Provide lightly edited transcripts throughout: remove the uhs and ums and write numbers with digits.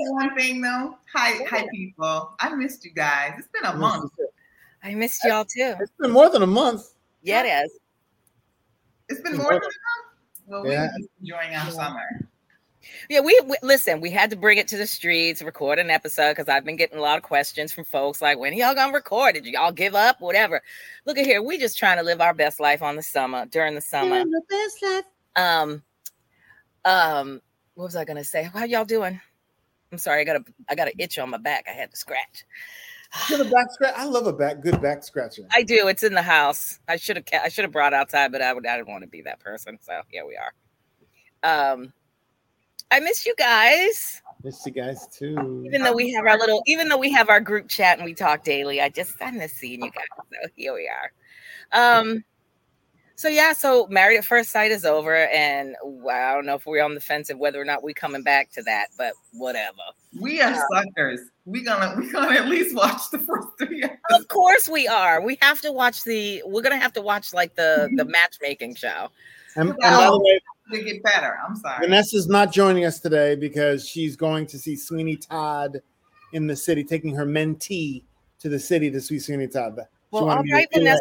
say one thing though? Hi people. I missed you guys. It's been a month. I missed y'all too. It's been more than a month. Yeah, it is. It's been more than a month? Well, we're enjoying our summer. Yeah, we listen, we had to bring it to the streets, record an episode, because I've been getting a lot of questions from folks like, when are y'all gonna record? Did y'all give up? Whatever. Look at here, we just trying to live our best life during the summer. The best life. What was I gonna say? How y'all doing? I'm sorry, I got an itch on my back. I had to scratch. A back scratch. I love good back scratcher. I do. It's in the house. I should have brought outside, but I didn't want to be that person. So here we are. I miss you guys. I miss you guys too. Even though we have our group chat and we talk daily, I miss seeing you guys. So here we are. So Married at First Sight is over, and I don't know if we're on the fence of whether or not we're coming back to that, but whatever. We are suckers. We're gonna at least watch the first 3 episodes. Of course we are. We have to watch the matchmaking show. And by the way, to get better. I'm sorry. Vanessa's not joining us today because she's going to see Sweeney Todd in the city, taking her mentee to the city to see Sweeney Todd. Well, all right, Vanessa,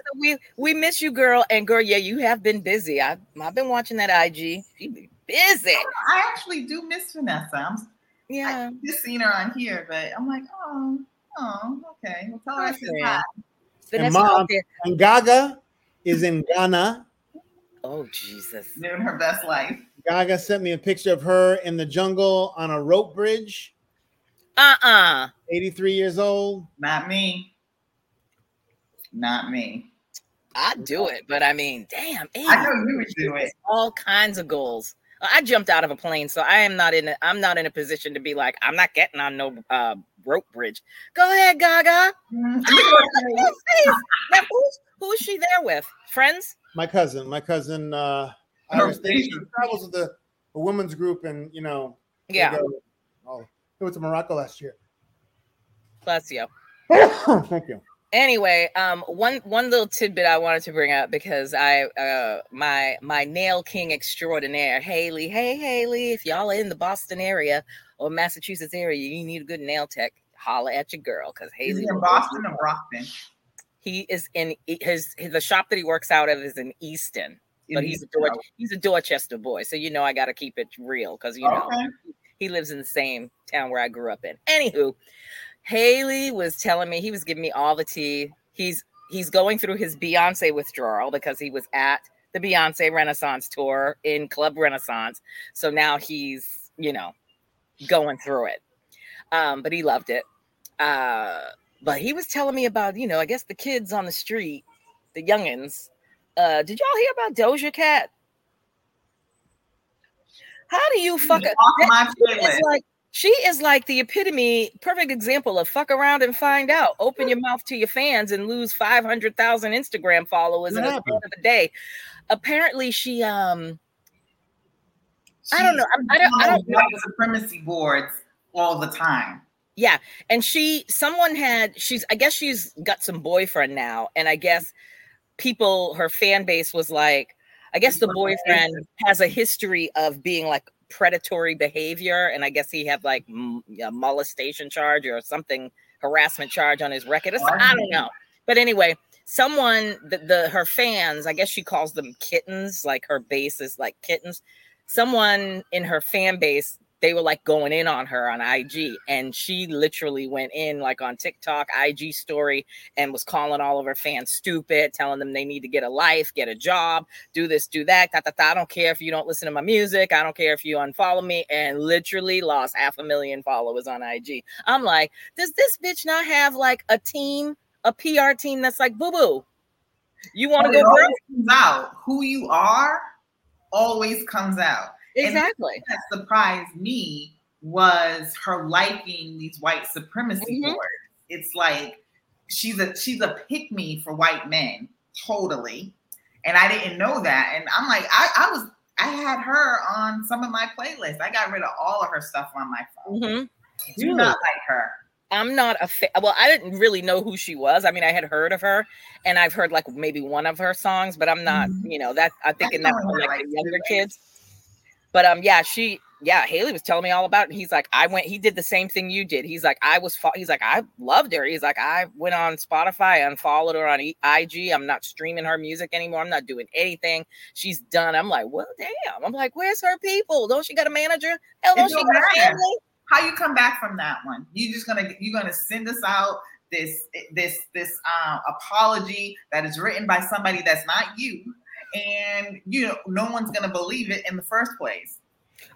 we miss you, girl. And girl, yeah, you have been busy. I've been watching that IG. She been busy. I actually do miss Vanessa. I've just seen her on here, but I'm like, oh, okay. We'll tell her I said hi. And Mom, and Gaga is in Ghana. Oh, Jesus. Living her best life. Gaga sent me a picture of her in the jungle on a rope bridge. 83 years old. Not me. I'd do it, but I mean, damn. I know you would do it. All kinds of goals. I jumped out of a plane, so I'm not in a position to be like, I'm not getting on no rope bridge. Go ahead, Gaga. Now, who is she there with? Friends? My cousin. She travels with a women's group, and you know. Yeah. They went to Morocco last year. Bless you. Thank you. Anyway, one little tidbit I wanted to bring up because my nail king extraordinaire, Haley. Hey, Haley, if y'all are in the Boston area or Massachusetts area, you need a good nail tech. Holla at your girl, because Haley. He's in Boston or Brockton? He is in the shop that he works out of is in Easton, but he's a Dorchester boy, so you know I got to keep it real because he lives in the same town where I grew up in. Anywho. Haley was telling me, he was giving me all the tea. He's going through his Beyonce withdrawal because he was at the Beyonce Renaissance tour in Club Renaissance. So now he's, going through it. But he loved it. But he was telling me about, I guess the kids on the street, the youngins. Did y'all hear about Doja Cat? How do you fuck up? It's like. She is like the epitome, perfect example of fuck around and find out. Open your mouth to your fans and lose 500,000 Instagram followers in the end of the day. Apparently, she I don't know. I don't know supremacy boards all the time. Yeah, and she's got some boyfriend now, and I guess her fan base was like, I guess the boyfriend has a history of being like predatory behavior, and I guess he had like a molestation charge or something, harassment charge on his record. I don't know, but anyway, someone her fans, I guess she calls them kittens, like her base is like kittens. Someone in her fan base, they were like going in on her on IG, and she literally went in like on TikTok, IG story, and was calling all of her fans stupid, telling them they need to get a life, get a job, do this, do that. I don't care if you don't listen to my music. I don't care if you unfollow me, and literally lost 500,000 followers on IG. I'm like, does this bitch not have like a team, a PR team that's like, boo-boo, you want to go out? Who you are always comes out. Exactly. And what surprised me was her liking these white supremacy boards. It's like she's a pick me for white men, totally. And I didn't know that. And I'm like, I had her on some of my playlists. I got rid of all of her stuff on my phone. Mm-hmm. Do not like her. I'm not well, I didn't really know who she was. I mean, I had heard of her, and I've heard like maybe one of her songs, but I'm not. I think in that like the younger kids. But yeah, she yeah, Haley was telling me all about it. He's like, he did the same thing you did. He's like, I loved her. He's like, I went on Spotify, unfollowed her on IG. I'm not streaming her music anymore. I'm not doing anything. She's done. I'm like, well, damn. I'm like, where's her people? Don't she got a manager? Hell, don't she got a family? How you come back from that one? You're gonna send us out this apology that is written by somebody that's not you, and no one's gonna believe it in the first place.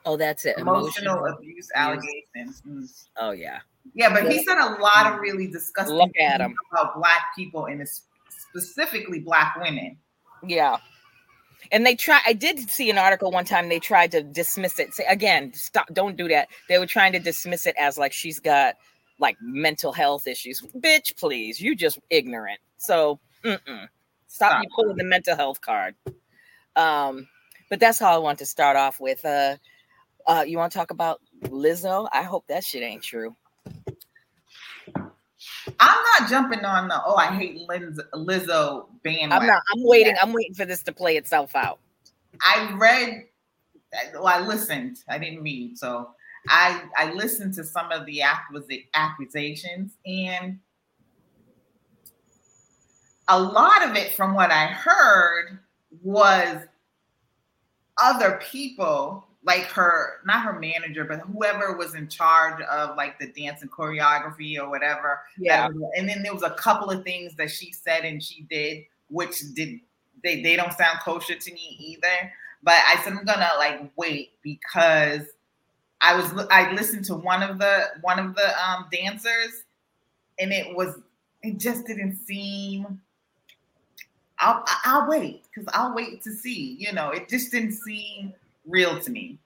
Oh, that's it. Emotional abuse allegations. Mm. Oh, yeah. Yeah, but he said a lot of really disgusting things about Black people and specifically Black women. Yeah. And I did see an article one time. They tried to dismiss it. Say, again, stop. Don't do that. They were trying to dismiss it as like she's got like mental health issues. Bitch, please. You just ignorant. So stop. You pulling the mental health card. But that's how I want to start off with. You want to talk about Lizzo? I hope that shit ain't true. I'm not jumping on the I hate Lizzo bandwagon. I'm not. I'm waiting. I'm waiting for this to play itself out. I listened. I didn't read. So I listened to some of the accusations, and a lot of it, from what I heard, was other people. Like her, not her manager, but whoever was in charge of like the dance and choreography or whatever. Yeah. And then there was a couple of things that she said and she did, which they don't sound kosher to me either. But I said I'm gonna like wait because I listened to one of the dancers, and it just didn't seem. I'll wait because I'll wait to see. You know, it just didn't seem real to me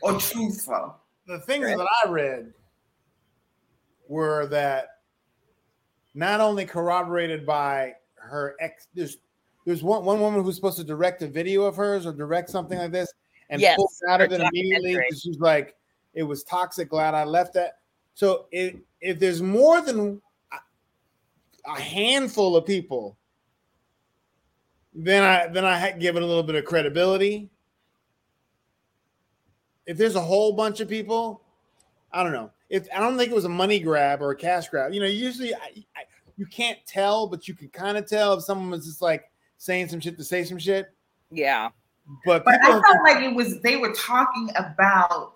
or truthful. The things that I read were that not only corroborated by her ex, there's one woman who's supposed to direct a video of hers or direct something like this and pulled out of it immediately because she's like, it was toxic, glad I left that. So if there's more than a handful of people, Then I had given a little bit of credibility. If there's a whole bunch of people, I don't know. I don't think it was a money grab or a cash grab. You know, usually you can't tell, but you can kind of tell if someone was just like saying some shit to say some shit. Yeah. But I felt like it was, they were talking about,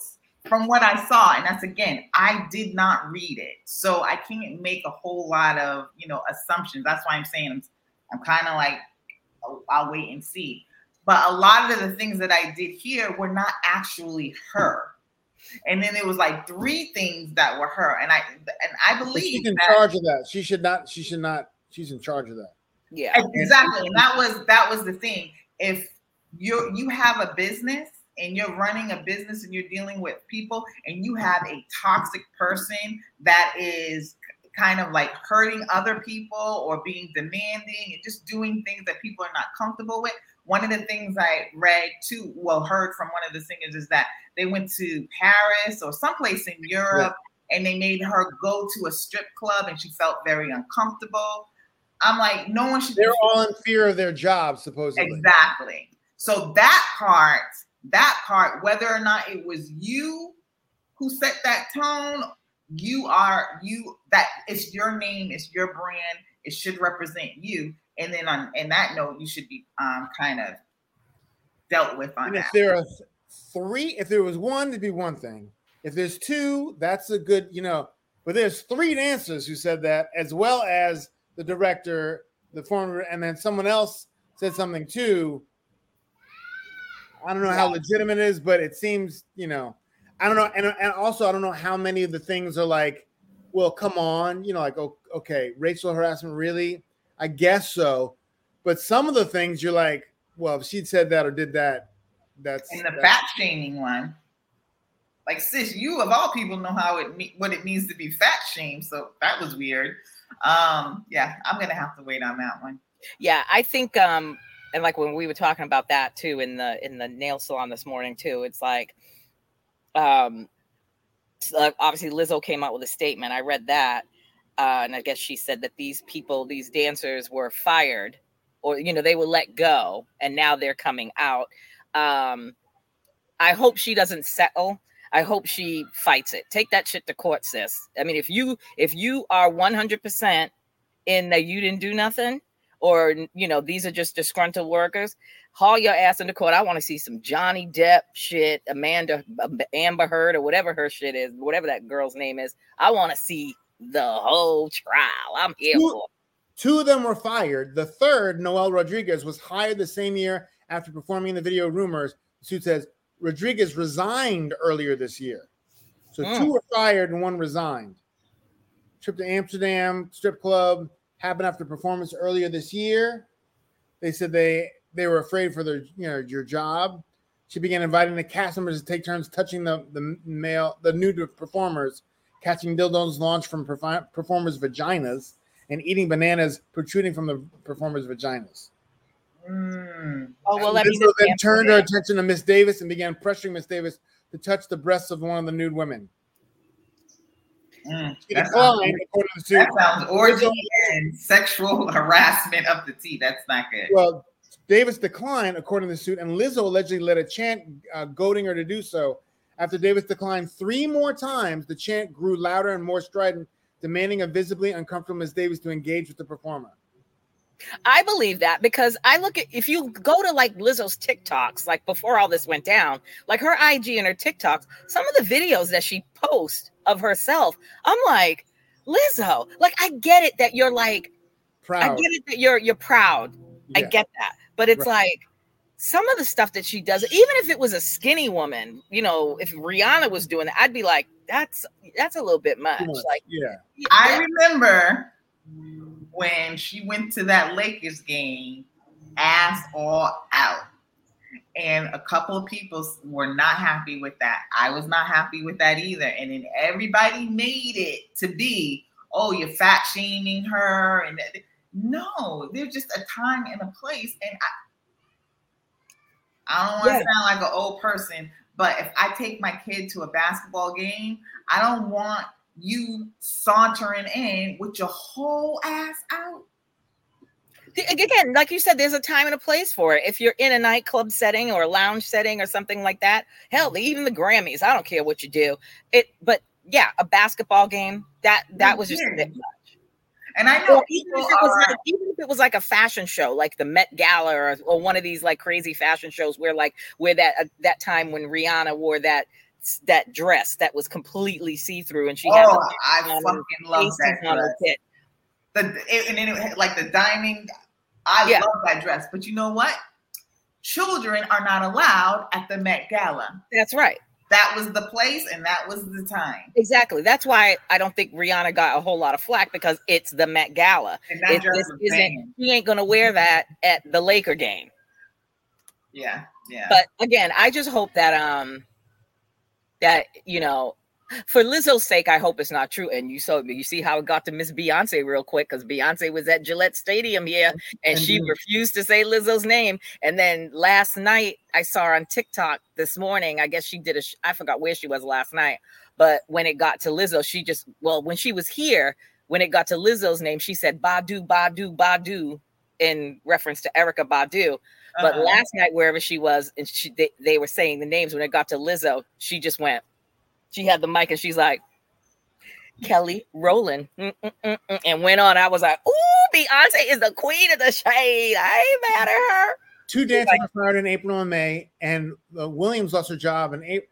from what I saw, and that's again, I did not read it. So I can't make a whole lot of, assumptions. That's why I'm saying I'm kind of like, I'll wait and see. But a lot of the things that I did hear were not actually her. And then it was like three things that were her. And I believe she's in charge of that. She should not. She's in charge of that. Yeah, exactly. And that was the thing. If you have a business and you're running a business and you're dealing with people and you have a toxic person that is kind of like hurting other people or being demanding and just doing things that people are not comfortable with. One of the things I read too, heard from one of the singers is that they went to Paris or someplace in Europe and they made her go to a strip club and she felt very uncomfortable. I'm like, no one should. They're all in fear of their jobs, supposedly. Exactly. So that part, whether or not it was you who set that tone, that it's your name, it's your brand, it should represent you. And then on that note, you should be kind of dealt with on and that. If there was one, it'd be one thing. If there's two, that's a good, but there's three dancers who said that, as well as the director, the former, and then someone else said something too. I don't know how legitimate it is, but it seems, I don't know, and also I don't know how many of the things are like, well, come on, like, okay, racial harassment, really? I guess so, but some of the things you're like, well, if she said that or did that, that's and the fat shaming one. Like, sis, you of all people know what it means to be fat shamed, so that was weird. I'm gonna have to wait on that one. Yeah, I think, and like when we were talking about that too in the nail salon this morning too, it's like. Obviously Lizzo came out with a statement. I read that. And I guess she said that these dancers were fired or, they were let go and now they're coming out. I hope she doesn't settle. I hope she fights it. Take that shit to court, sis. I mean, if you are 100% in that you didn't do nothing, or, you know, these are just disgruntled workers, haul your ass into court. I want to see some Johnny Depp shit, Amber Heard, or whatever her shit is, whatever that girl's name is. I want to see the whole trial. I'm here for it. Two of them were fired. The third, Noel Rodriguez, was hired the same year after performing in the video Rumors. The suit says Rodriguez resigned earlier this year. So two were fired and one resigned. Trip to Amsterdam, strip club, happened after performance earlier this year. They said they were afraid for their, you know, your job. She began inviting the cast members to take turns touching the nude performers, catching dildos launched from performers' vaginas, and eating bananas protruding from the performers' vaginas. Mm. Oh, well, let me then turned her attention to Miss Davis and began pressuring Miss Davis to touch the breasts of one of the nude women. Mm. She declined, according to the suit. That sounds orgy and sexual harassment of the tea. That's not good. Well, Davis declined, according to the suit, and Lizzo allegedly led a chant goading her to do so. After Davis declined three more times, the chant grew louder and more strident, demanding a visibly uncomfortable Ms. Davis to engage with the performer. I believe that, because I look at, if you go to like Lizzo's TikToks, like before all this went down, like her IG and her TikToks, some of the videos that she posts of herself, I'm like, Lizzo, like, I get it that you're like, proud. I get it that you're proud. Yeah. I get that. But it's right. Like, some of the stuff that she does, even if it was a skinny woman, you know, if Rihanna was doing that, I'd be like, that's a little bit much. Like, yeah. Yeah. I remember when she went to that Lakers game, ass all out. And a couple of people were not happy with that. I was not happy with that either. And then everybody made it to be, oh, you're fat shaming her. And no, there's just a time and a place. And I don't want to sound like an old person, but if I take my kid to a basketball game, I don't want you sauntering in with your whole ass out. Again, like you said, there's a time and a place for it. If you're in a nightclub setting or a lounge setting or something like that, hell, even the Grammys, I don't care what you do. But yeah, a basketball game, that was just a bit much. And I know, even if it was like a fashion show, like the Met Gala or one of these like crazy fashion shows where that time when Rihanna wore that dress that was completely see-through and she had I fucking love that dress. The diamond, I love that dress. But you know what? Children are not allowed at the Met Gala. That's right. That was the place and that was the time. Exactly. That's why I don't think Rihanna got a whole lot of flack, because it's the Met Gala. And that dress is banging. She ain't going to wear that at the Laker game. Yeah, yeah. But again, I just hope that that, you know, for Lizzo's sake, I hope it's not true. And you see how it got to Miss Beyonce real quick, because Beyonce was at Gillette Stadium here and she refused to say Lizzo's name. And then last night, I saw her on TikTok this morning. I guess she did I forgot where she was last night, but when it got to Lizzo, when she was here, when it got to Lizzo's name, she said Badu, Badu, Badu in reference to Erykah Badu. But last night, wherever she was, and they were saying the names. When it got to Lizzo, she just went. She had the mic and she's like, Kelly Rowland, and went on. I was like, ooh, Beyonce is the queen of the shade. I ain't mad at her. Two dancers were fired in April and May, and Williams lost her job in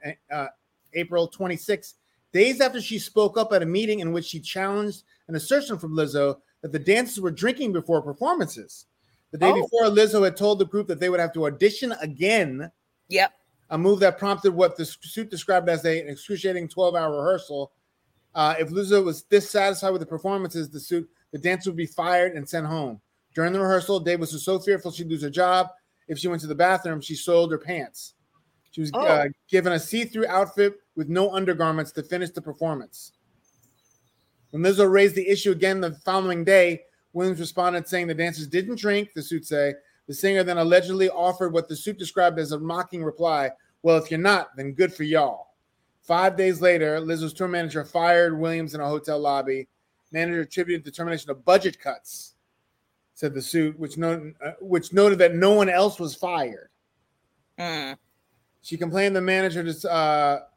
April 26, days after she spoke up at a meeting in which she challenged an assertion from Lizzo that the dancers were drinking before performances. The day before, Lizzo had told the group that they would have to audition again. Yep. A move that prompted what the suit described as an excruciating 12-hour rehearsal. If Lizzo was dissatisfied with the performances, the dancer would be fired and sent home. During the rehearsal, Davis was so fearful she'd lose her job. If she went to the bathroom, she soiled her pants. She was given a see-through outfit with no undergarments to finish the performance. When Lizzo raised the issue again the following day, Williams responded saying the dancers didn't drink, the suit say. The singer then allegedly offered what the suit described as a mocking reply. Well, if you're not, then good for y'all. 5 days later, Lizzo's tour manager fired Williams in a hotel lobby. Manager attributed the termination to budget cuts, said the suit, which noted that no one else was fired. Mm. She complained to the manager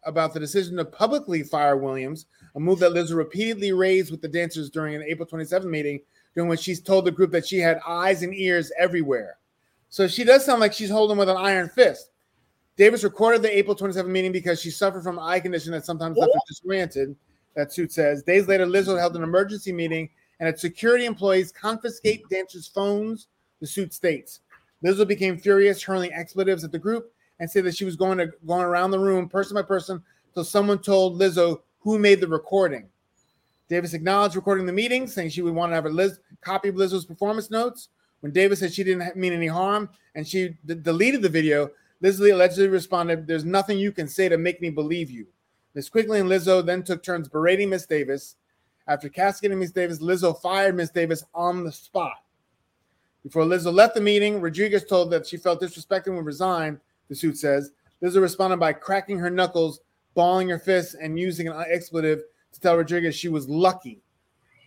about the decision to publicly fire Williams, a move that Lizzo repeatedly raised with the dancers during an April 27th meeting, during which she's told the group that she had eyes and ears everywhere. So she does sound like she's holding with an iron fist. Davis recorded the April 27th meeting because she suffered from an eye condition that sometimes left her disoriented, that suit says. Days later, Lizzo held an emergency meeting and had security employees confiscate dancers' phones, the suit states. Lizzo became furious, hurling expletives at the group, and said that she was going around the room person by person until someone told Lizzo who made the recording. Davis acknowledged recording the meeting, saying she would want to have a copy of Lizzo's performance notes. When Davis said she didn't mean any harm and she deleted the video, Lizzo allegedly responded, "There's nothing you can say to make me believe you." Ms. Quigley and Lizzo then took turns berating Ms. Davis. After castigating Ms. Davis, Lizzo fired Ms. Davis on the spot. Before Lizzo left the meeting, Rodriguez told that she felt disrespected and would resign, the suit says. Lizzo responded by cracking her knuckles, balling her fists, and using an expletive to tell Rodriguez she was lucky,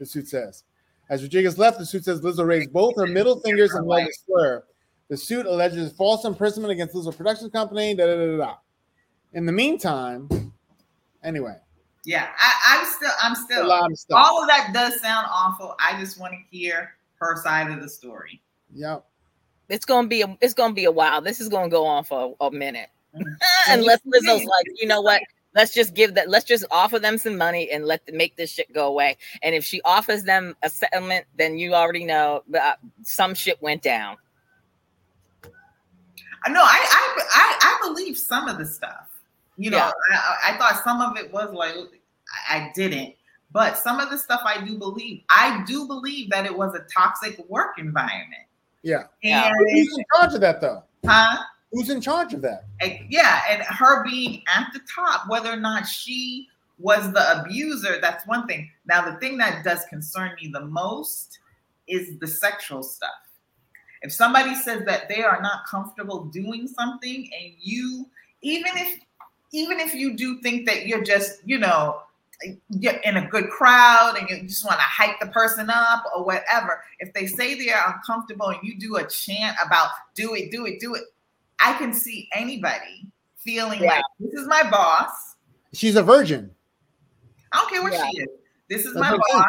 the suit says. As Rodriguez left, the suit says Lizzo raised both her middle fingers and let it slur. The suit alleges false imprisonment against Lizzo Production Company, In the meantime, anyway. Yeah, I'm still. A lot of stuff. All of that does sound awful. I just want to hear her side of the story. Yep. It's gonna be a while. This is gonna go on for a minute, unless Lizzo's like, you know what? Let's just offer them some money and make this shit go away. And if she offers them a settlement, then you already know some shit went down. No, I believe some of the stuff. You know, yeah. I thought some of it was like I didn't, but some of the stuff I do believe. I do believe that it was a toxic work environment. Yeah. And who's in charge of that, though? Huh? Who's in charge of that? Yeah. And her being at the top, whether or not she was the abuser, that's one thing. Now, the thing that does concern me the most is the sexual stuff. If somebody says that they are not comfortable doing something, and you, even if you do think that you're just, you know, you're in a good crowd and you just want to hype the person up or whatever, if they say they are uncomfortable and you do a chant about do it, I can see anybody feeling like, this is my boss. She's a virgin. I don't care what she is. This is my boss.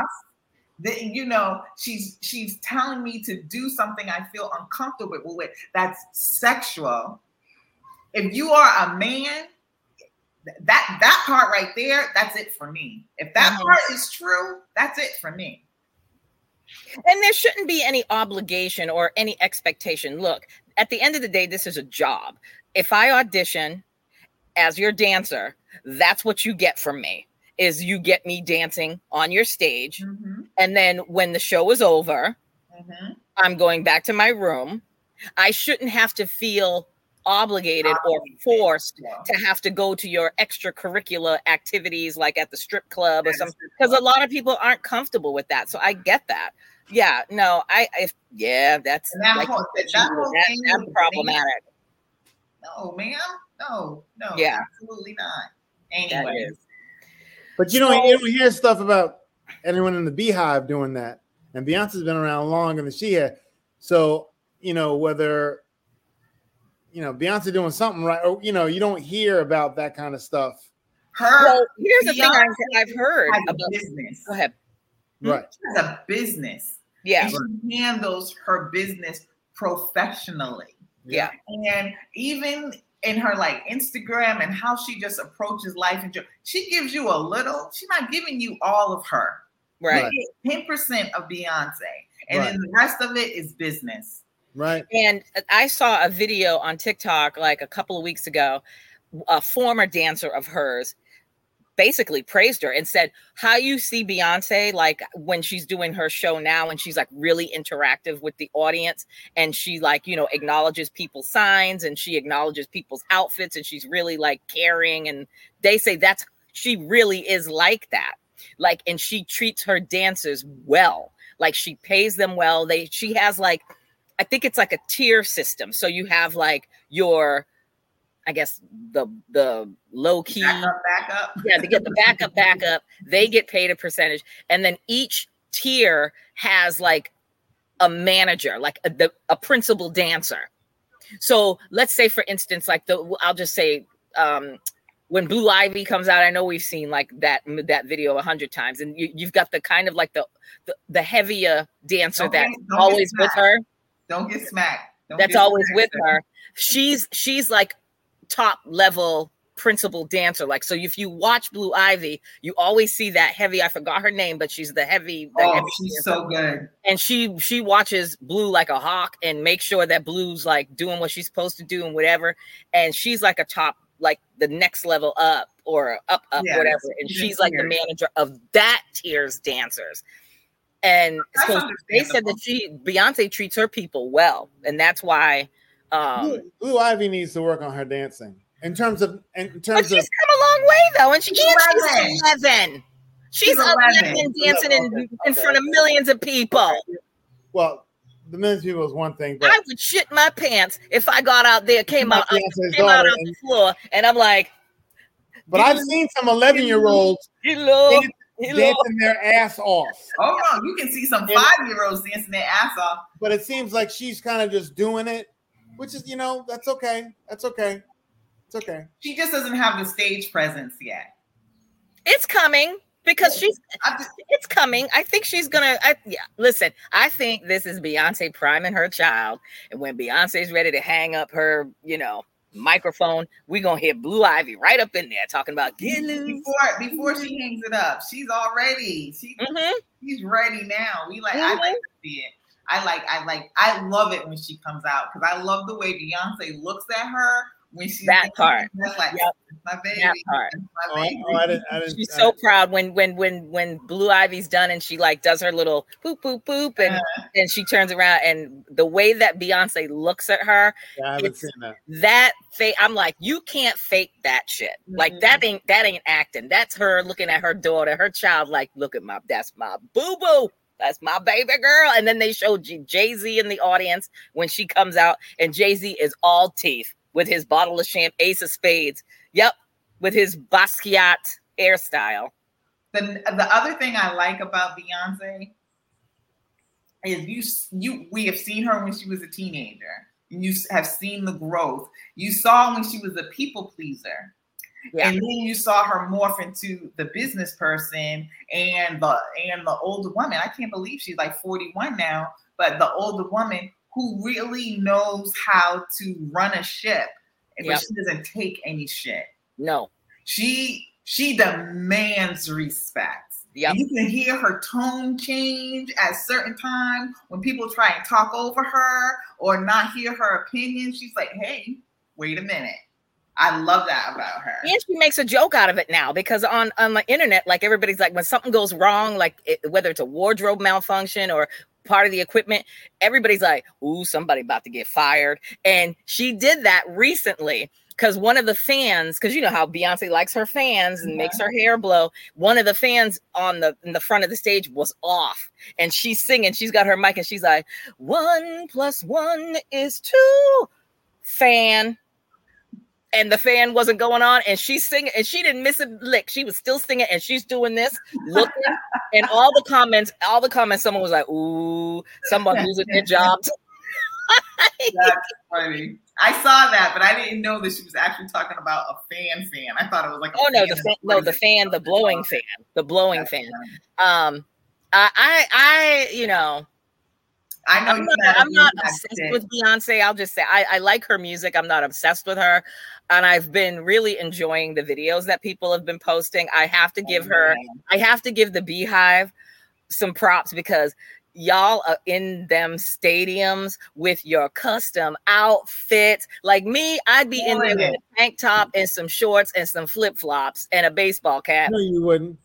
You know, she's telling me to do something I feel uncomfortable with. That's sexual. If you are a man, that part right there, that's it for me. If that part is true, that's it for me. And there shouldn't be any obligation or any expectation. Look, at the end of the day, this is a job. If I audition as your dancer, that's what you get from me, is you get me dancing on your stage. Mm-hmm. And then when the show is over, I'm going back to my room. I shouldn't have to feel obligated or forced to have to go to your extracurricular activities, like at the strip club or something, because a lot of people aren't comfortable with that. So I get that. Yeah, no, that's problematic. No, ma'am, no, yeah, absolutely not. Anyway, but you don't hear stuff about anyone in the Beehive doing that, and Beyonce's been around longer than she had. So Beyonce doing something right, or you don't hear about that kind of stuff. Here's the thing I've heard about business. Go ahead. Right, she's a business. Yeah, and she handles her business professionally. Yeah, and even in her like Instagram and how she just approaches life, and she gives you a little. She's not giving you all of her. Right, 10% of Beyonce, and then the rest of it is business. Right. And I saw a video on TikTok like a couple of weeks ago. A former dancer of hers basically praised her and said, how you see Beyonce, like when she's doing her show now and she's like really interactive with the audience, and she like, acknowledges people's signs and she acknowledges people's outfits, and she's really like caring. And they say she really is like that. Like, and she treats her dancers well, like she pays them well. She has like, I think it's like a tier system. So you have like your, I guess the low key backup. Yeah, they get the backup. They get paid a percentage, and then each tier has like a manager, like a principal dancer. So let's say, for instance, like I'll just say, when Blue Ivy comes out, I know we've seen like that video 100 times, and you've got the kind of like the heavier dancer that's always with her. Don't get smacked. That's always with her. She's like top level principal dancer. Like, so if you watch Blue Ivy, you always see that heavy. I forgot her name, but she's the heavy. She's so good. And she watches Blue like a hawk and makes sure that Blue's like doing what she's supposed to do and whatever. And she's like a top, like the next level up or up, yeah, whatever. And she's like the manager of that tier's dancers. And so they said that Beyonce treats her people well. And that's why Blue Ivy needs to work on her dancing. But she's come a long way though. And she's 11. She's 11 dancing in front of millions of people. Well, the men's people is one thing, but I would shit my pants if I got out there, came out on the floor, and I'm like. But I've seen some 11-year-olds dancing their ass off. Oh no, you can see some 5-year-olds dancing their ass off. But it seems like she's kind of just doing it, which is, that's okay. That's okay. It's okay. She just doesn't have the stage presence yet. It's coming. Because it's coming. I think she's gonna. Listen, I think this is Beyonce priming her child, and when Beyonce's ready to hang up her, microphone, we are gonna hear Blue Ivy right up in there talking about get loose. Before she hangs it up, she's already. She's ready now. We like. I like to see it. I love it when she comes out because I love the way Beyonce looks at her. When she's that part, that's like my baby. That part. My baby. Oh, I didn't, she's so proud when Blue Ivy's done and she like does her little poop poop poop and then she turns around and the way that Beyonce looks at her, I haven't seen that. That fake, I'm like, you can't fake that shit. Mm-hmm. Like that ain't acting. That's her looking at her daughter, her child. Like, look at that's my boo boo. That's my baby girl. And then they show Jay-Z in the audience when she comes out, and Jay-Z is all teeth. With his bottle of champagne, ace of spades. Yep, with his Basquiat hairstyle. The other thing I like about Beyonce is we have seen her when she was a teenager. And you have seen the growth. You saw when she was a people pleaser. Yeah. And then you saw her morph into the business person and the older woman. I can't believe she's like 41 now, but the older woman who really knows how to run a ship, but she doesn't take any shit. No. She demands respect. Yep. You can hear her tone change at certain times when people try and talk over her or not hear her opinion. She's like, hey, wait a minute. I love that about her. And she makes a joke out of it now because on the internet, like everybody's like, when something goes wrong, like whether it's a wardrobe malfunction or part of the equipment, everybody's like, ooh, somebody about to get fired. And she did that recently because one of the fans, because you know how Beyonce likes her fans and makes her hair blow. One of the fans in the front of the stage was off, and she's singing. She's got her mic and she's like, 1+1 is 2, fan. And the fan wasn't going on, and she's singing, and she didn't miss a lick. She was still singing, and she's doing this, looking, and all the comments, someone was like, ooh, someone losing their job. That's funny. I saw that, but I didn't know that she was actually talking about a fan. I thought it was like the blowing fan. I'm not obsessed with Beyonce. I'll just say I like her music. I'm not obsessed with her. And I've been really enjoying the videos that people have been posting. I have to give the Beehive some props because y'all are in them stadiums with your custom outfits. Like me, I'd be in there with a tank top and some shorts and some flip-flops and a baseball cap. No, you wouldn't.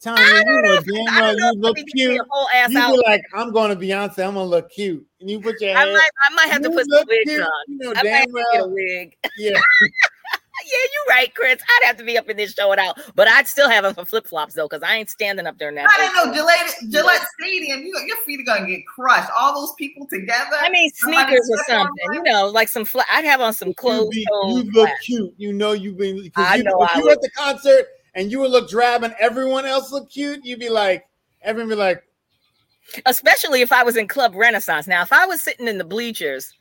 Tommy, you look cute. You were like, I'm going to Beyonce. I'm going to look cute. And you put your hair. I might have to put some wigs on. Get a wig. Yeah. Yeah, you're right, Chris. I'd have to be up in this showing out. But I'd still have them for flip-flops, though, because I ain't standing up there now. I don't know. Gillette Stadium, your feet are going to get crushed. All those people together. I mean, sneakers or something. Like some I'd have on some clothes. You look cute. You know you've been. I know I would. If you were at the concert, and you would look drab and everyone else look cute, you'd be like, especially if I was in Club Renaissance. Now, if I was sitting in the bleachers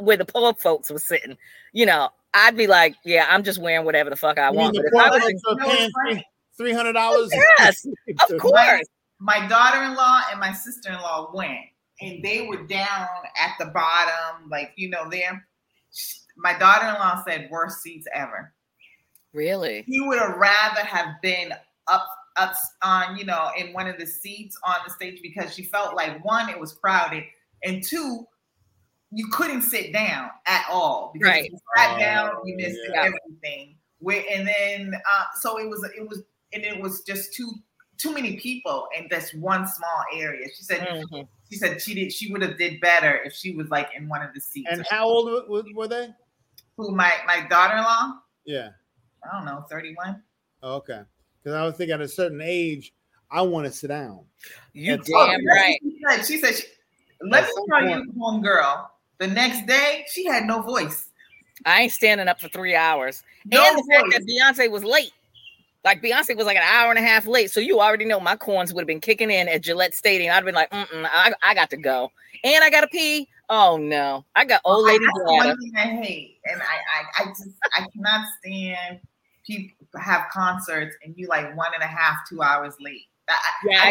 where the poor folks were sitting, you know, I'd be like, yeah, I'm just wearing whatever the fuck I want. But if I was in $300. Yes, of course. My daughter-in-law and my sister-in-law went, and they were down at the bottom, like, you know, there. My daughter-in-law said, worst seats ever. Really? He would have rather have been up on, you know, in one of the seats on the stage, because she felt like, one, it was crowded, and two, you couldn't sit down at all. Because right. If you sat down, you missed everything. And then, so it was just too many people in this one small area. She said, mm-hmm. She said she would have did better if she was like in one of the seats. And how old were they? Who, my daughter-in-law? Yeah. I don't know, 31. Okay. Because I was thinking at a certain age, I want to sit down. You damn right. She said, let me tell you, home girl, the next day, she had no voice. I ain't standing up for 3 hours. No and the fact voice. That Beyonce was late. Like, Beyonce was like an hour and a half late. So you already know my corns would have been kicking in at Gillette Stadium. I'd have been like, I got to go. And I got to pee. Oh, no. I got old lady bladder. One thing I hate. And I just, I cannot stand people have concerts and you like 1.5, 2 hours late. I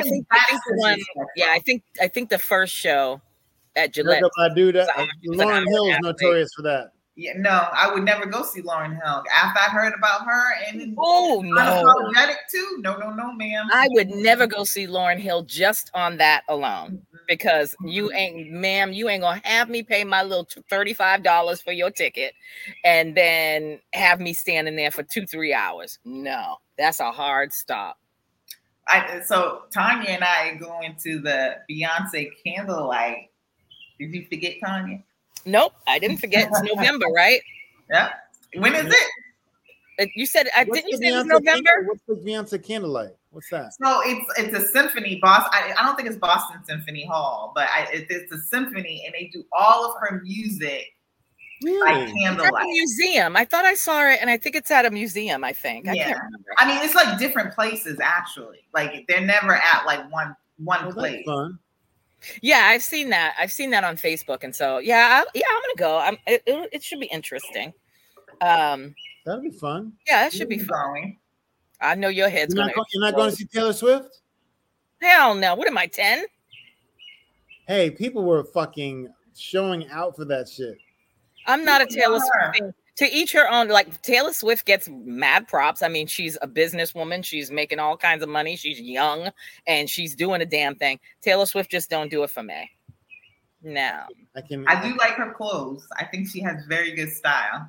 think the first show at Gillette. I do that. Lauren Hill is notorious for that. Yeah, no, I would never go see Lauren Hill. After I heard about her and unapologetic too. No, ma'am. I would never go see Lauren Hill just on that alone, because you ain't, ma'am, you ain't gonna have me pay my little $35 for your ticket and then have me standing there for 2-3 hours. No, that's a hard stop. So Tanya and I are going to the Beyonce candlelight. Did you forget, Tanya? Nope, I didn't forget. It's November, right? Yeah. When is it? You said didn't you say it was November? What's the Beyonce candlelight? What's that? So it's a symphony, I don't think it's Boston Symphony Hall, but it's a symphony, and they do all of her music by candlelight. At a museum. I thought I saw it, and I think it's at a museum. I think. Yeah. I can't remember. I mean, it's like different places actually. Like they're never at like one place. Yeah, I've seen that. I've seen that on Facebook, and so I'm gonna go. It should be interesting. That'll be fun. Yeah, that should be fun. I know your head's going. You're not going to see Taylor Swift? Hell no! What am I, 10? Hey, people were fucking showing out for that shit. I'm not a Taylor Swift fan. To each her own. Like, Taylor Swift gets mad props. I mean, she's a businesswoman. She's making all kinds of money. She's young, and she's doing a damn thing. Taylor Swift just don't do it for me. No. I do like her clothes. I think she has very good style.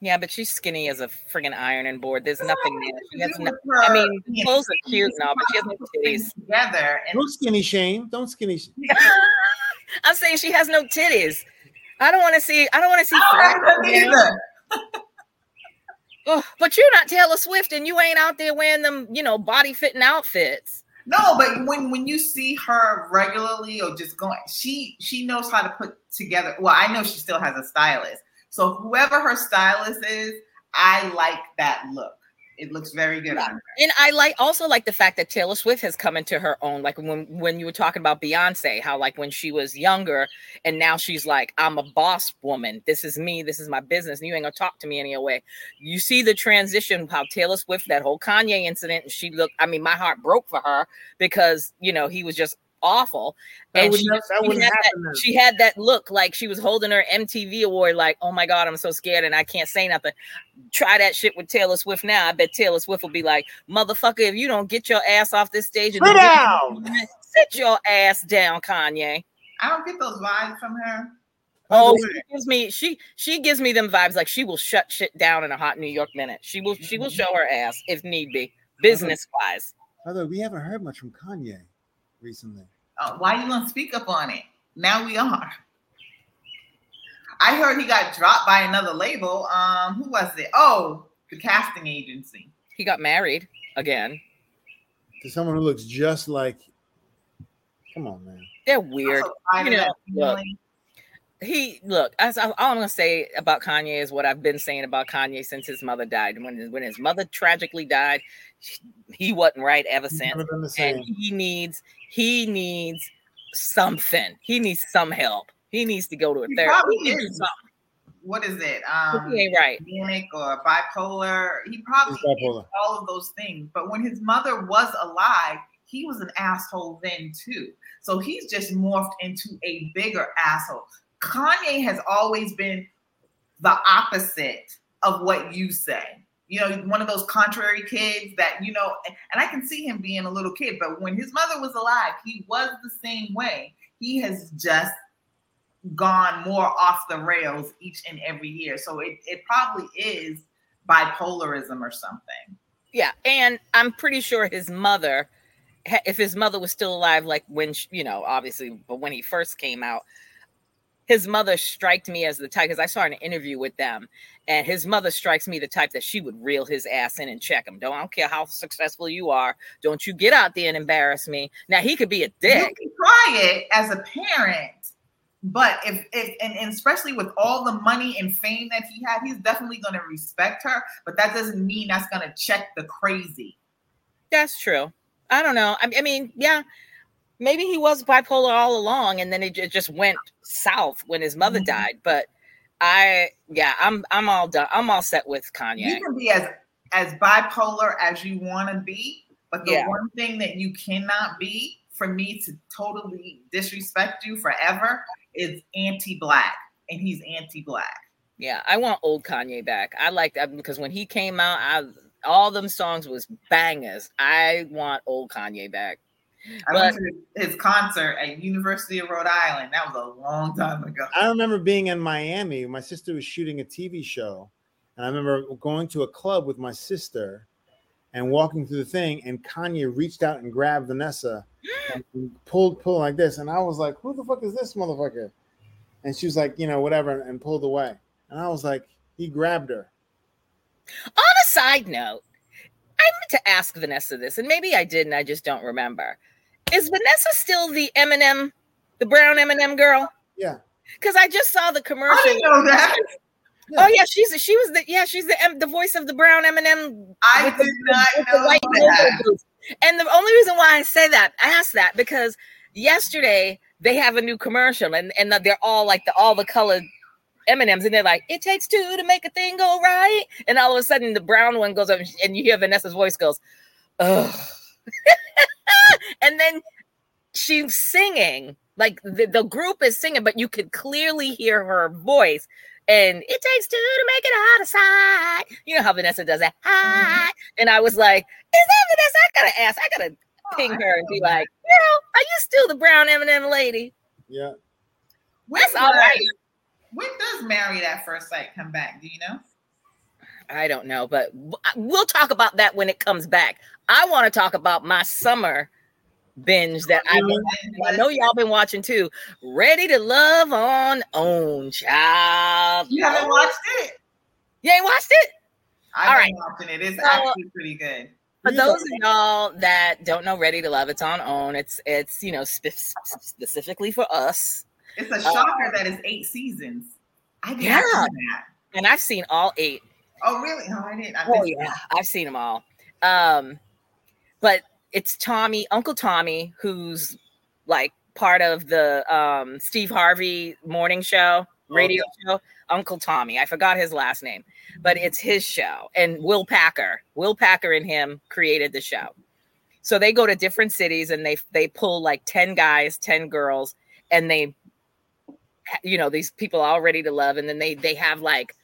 Yeah, but she's skinny as a friggin' ironing board. There's nothing there. She has no, I mean, clothes are cute and all, but she has no titties. Together. Don't skinny shame. Don't skinny shame. I'm saying she has no titties. I don't want to see. But you're not Taylor Swift, and you ain't out there wearing them, you know, body fitting outfits. No, but when you see her regularly or just going, she knows how to put together. Well, I know she still has a stylist. So whoever her stylist is, I like that look. It looks very good on her. And I also like the fact that Taylor Swift has come into her own. Like when you were talking about Beyonce, how like when she was younger and now she's like, I'm a boss woman. This is me. This is my business. And you ain't gonna talk to me any way. You see the transition, how Taylor Swift, that whole Kanye incident, and she looked, I mean, my heart broke for her because, you know, he was just awful. And she had that look like she was holding her MTV award like, oh my God, I'm so scared and I can't say nothing. Try that shit with Taylor Swift now. I bet Taylor Swift will be like, motherfucker, if you don't get your ass off this stage and sit your ass down, Kanye. I don't get those vibes from her. Oh, she gives me them vibes like she will shut shit down in a hot New York minute. She will show her ass if need be, business wise. Although we haven't heard much from Kanye recently. Why are you gonna speak up on it? Now we are. I heard he got dropped by another label. Who was it? Oh, the casting agency. He got married again to someone who looks just like. Come on, man. They're weird. You know, look, All I'm going to say about Kanye is what I've been saying about Kanye since his mother died. When his mother tragically died, he wasn't right ever since. And he needs something. He needs some help. He needs to go to a therapist. What is it? He ain't right. Manic or bipolar. He probably bipolar. All of those things. But when his mother was alive, he was an asshole then too. So he's just morphed into a bigger asshole. Kanye has always been the opposite of what you say. You know, one of those contrary kids that, you know, and I can see him being a little kid, but when his mother was alive, he was the same way. He has just gone more off the rails each and every year. So it probably is bipolarism or something. Yeah. And I'm pretty sure his mother, if his mother was still alive, like when, she, you know, obviously, but when he first came out, his mother striked me as the type, because I saw an interview with them, and his mother strikes me the type that she would reel his ass in and check him. I don't care how successful you are. Don't you get out there and embarrass me. Now, he could be a dick. You can try it as a parent, but if especially with all the money and fame that he had, he's definitely going to respect her, but that doesn't mean that's going to check the crazy. That's true. I don't know. I mean, yeah. Maybe he was bipolar all along, and then it just went south when his mother died. But I'm all done. I'm all set with Kanye. You can be as bipolar as you want to be, but the one thing that you cannot be, for me to totally disrespect you forever, is anti-Black, and he's anti-Black. Yeah, I want old Kanye back. I like that, because when he came out, all them songs was bangers. I want old Kanye back. I went to his concert at University of Rhode Island. That was a long time ago. I remember being in Miami. My sister was shooting a TV show, and I remember going to a club with my sister and walking through the thing, and Kanye reached out and grabbed Vanessa and pulled like this, and I was like, who the fuck is this motherfucker? And she was like, you know, whatever, and pulled away. And I was like, he grabbed her. On a side note, I meant to ask Vanessa this, and maybe I didn't. I just don't remember. Is Vanessa still the M&M, the brown M&M girl? Yeah. Because I just saw the commercial. I didn't know that. Yeah. Oh yeah, she's the voice of the brown M&M. I did not know that. And the only reason why I asked that, because yesterday they have a new commercial, and they're all like all the colored M&Ms, and they're like, it takes two to make a thing go right, and all of a sudden the brown one goes up, and you hear Vanessa's voice goes, ugh. And then she's singing, like the group is singing, but you could clearly hear her voice. And it takes two to make it hot aside. You know how Vanessa does that. Hot. And I was like, is that Vanessa? I gotta ping her and be like, you know, are you still the brown M&M lady? Yeah. That's all right. When does Married at First Sight come back? Do you know? I don't know, but we'll talk about that when it comes back. I want to talk about my summer binge that I know y'all been watching too. Ready to Love on OWN, child. You haven't watched it? You ain't watched it? I've been watching it. It's actually pretty good. For those of y'all that don't know Ready to Love, it's on OWN. It's you know, specifically for us. It's a shocker that it's 8 seasons. I didn't know that. And I've seen all 8. Oh, really? No, I didn't. I've seen them all. But it's Uncle Tommy, who's like part of the Steve Harvey morning show, radio show. Uncle Tommy. I forgot his last name, but it's his show. And Will Packer and him created the show. So they go to different cities, and they pull like 10 guys, 10 girls, and they, you know, these people all ready to love. And then they have like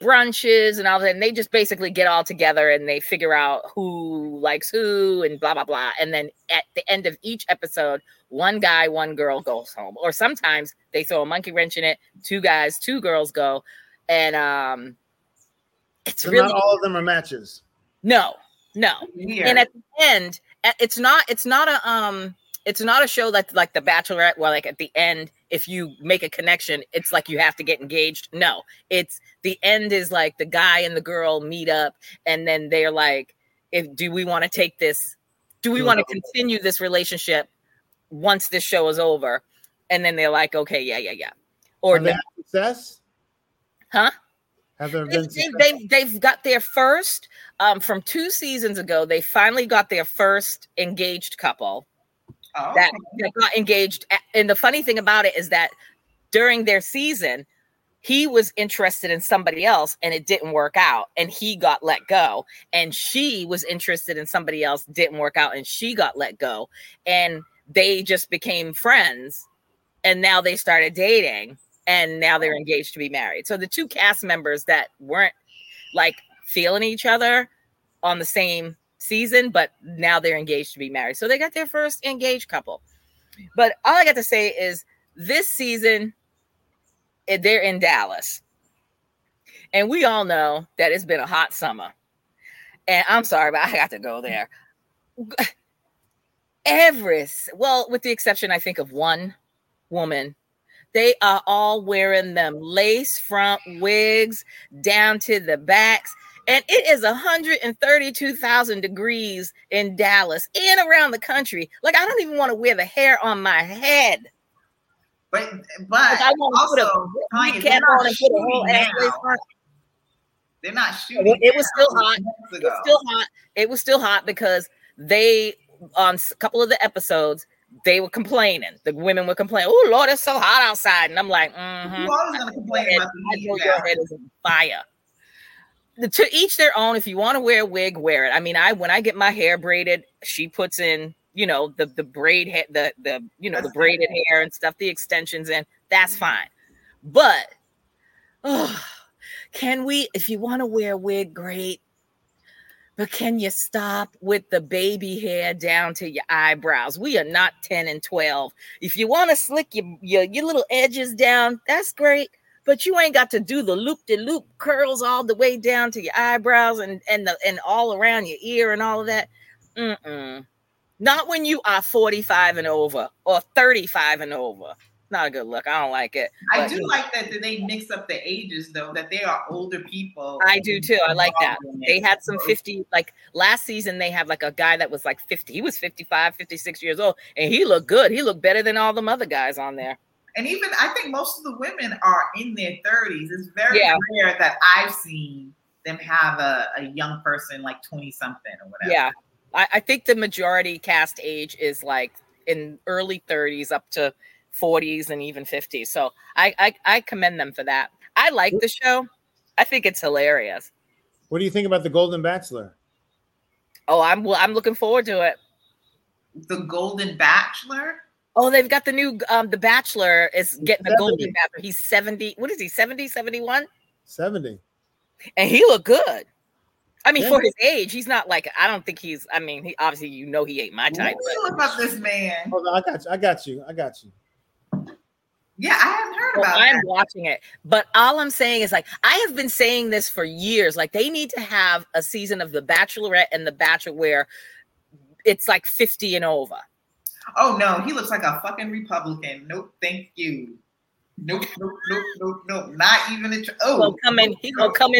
brunches and all that, and they just basically get all together and they figure out who likes who and blah blah blah. And then at the end of each episode, one guy, one girl goes home, or sometimes they throw a monkey wrench in it, 2 guys, 2 girls go. And it's so really, not all of them are matches. No yeah. And at the end, it's not a show that like The Bachelorette, where like at the end, if you make a connection, it's like you have to get engaged. No, it's the end is like the guy and the girl meet up, and then they're like, do we want to continue this relationship once this show is over? And then they're like, okay, yeah. Or have they had success? Huh? Have there been success? They've got their first from 2 seasons ago. They finally got their first engaged couple that got engaged. And the funny thing about it is that during their season, he was interested in somebody else and it didn't work out and he got let go. And she was interested in somebody else, didn't work out, and she got let go. And they just became friends. And now they started dating and now they're engaged to be married. So the two cast members that weren't like feeling each other on the same season, but now they're engaged to be married. So they got their first engaged couple. But all I got to say is this season, they're in Dallas. And we all know that it's been a hot summer. And I'm sorry, but I got to go there. Well, with the exception, I think, of one woman, they are all wearing them lace front wigs down to the backs. And it is 132,000 degrees in Dallas and around the country. Like, I don't even want to wear the hair on my head. But I also, they're not shooting. It was still hot. It was still hot because they, on a couple of the episodes, they were complaining. The women were complaining. Oh, Lord, it's so hot outside. And I'm like, mm-hmm. You always gonna complain about the heat. Your head is on fire. To each their own. If you want to wear a wig, wear it. I mean, when I get my hair braided, she puts in, you know, the braid hair, the braided hair and stuff, the extensions, and that's fine. But if you want to wear a wig, great. But can you stop with the baby hair down to your eyebrows? We are not 10 and 12. If you want to slick your little edges down, that's great. But you ain't got to do the loop-de-loop curls all the way down to your eyebrows and all around your ear and all of that. Mm-mm. Not when you are 45 and over or 35 and over. Not a good look. I don't like it. I do like that they mix up the ages, though, that they are older people. I do, too. I like that. They had some 50, like last season, they had like a guy that was like 50. He was 55, 56 years old, and he looked good. He looked better than all them other guys on there. And even I think most of the women are in their 30s. It's very rare that I've seen them have a young person like 20-something or whatever. Yeah. I think the majority cast age is like in early 30s up to 40s and even 50s. So I commend them for that. I like the show. I think it's hilarious. What do you think about The Golden Bachelor? Oh, I'm looking forward to it. The Golden Bachelor? Oh, they've got the new The Bachelor is getting the Golden Bachelor. He's 70. What is he? 70, 71? 70. And he looked good. I mean, for his age, he's not like, I don't think he's, I mean, he obviously, you know, he ain't my type. What about this man? Hold on, I got you. Yeah, I haven't heard about it. I'm watching it. But all I'm saying is, like, I have been saying this for years. Like, they need to have a season of The Bachelorette and The Bachelor where it's like 50 and over. Oh, no, he looks like a fucking Republican. Nope, thank you. Nope. Not even a He gonna come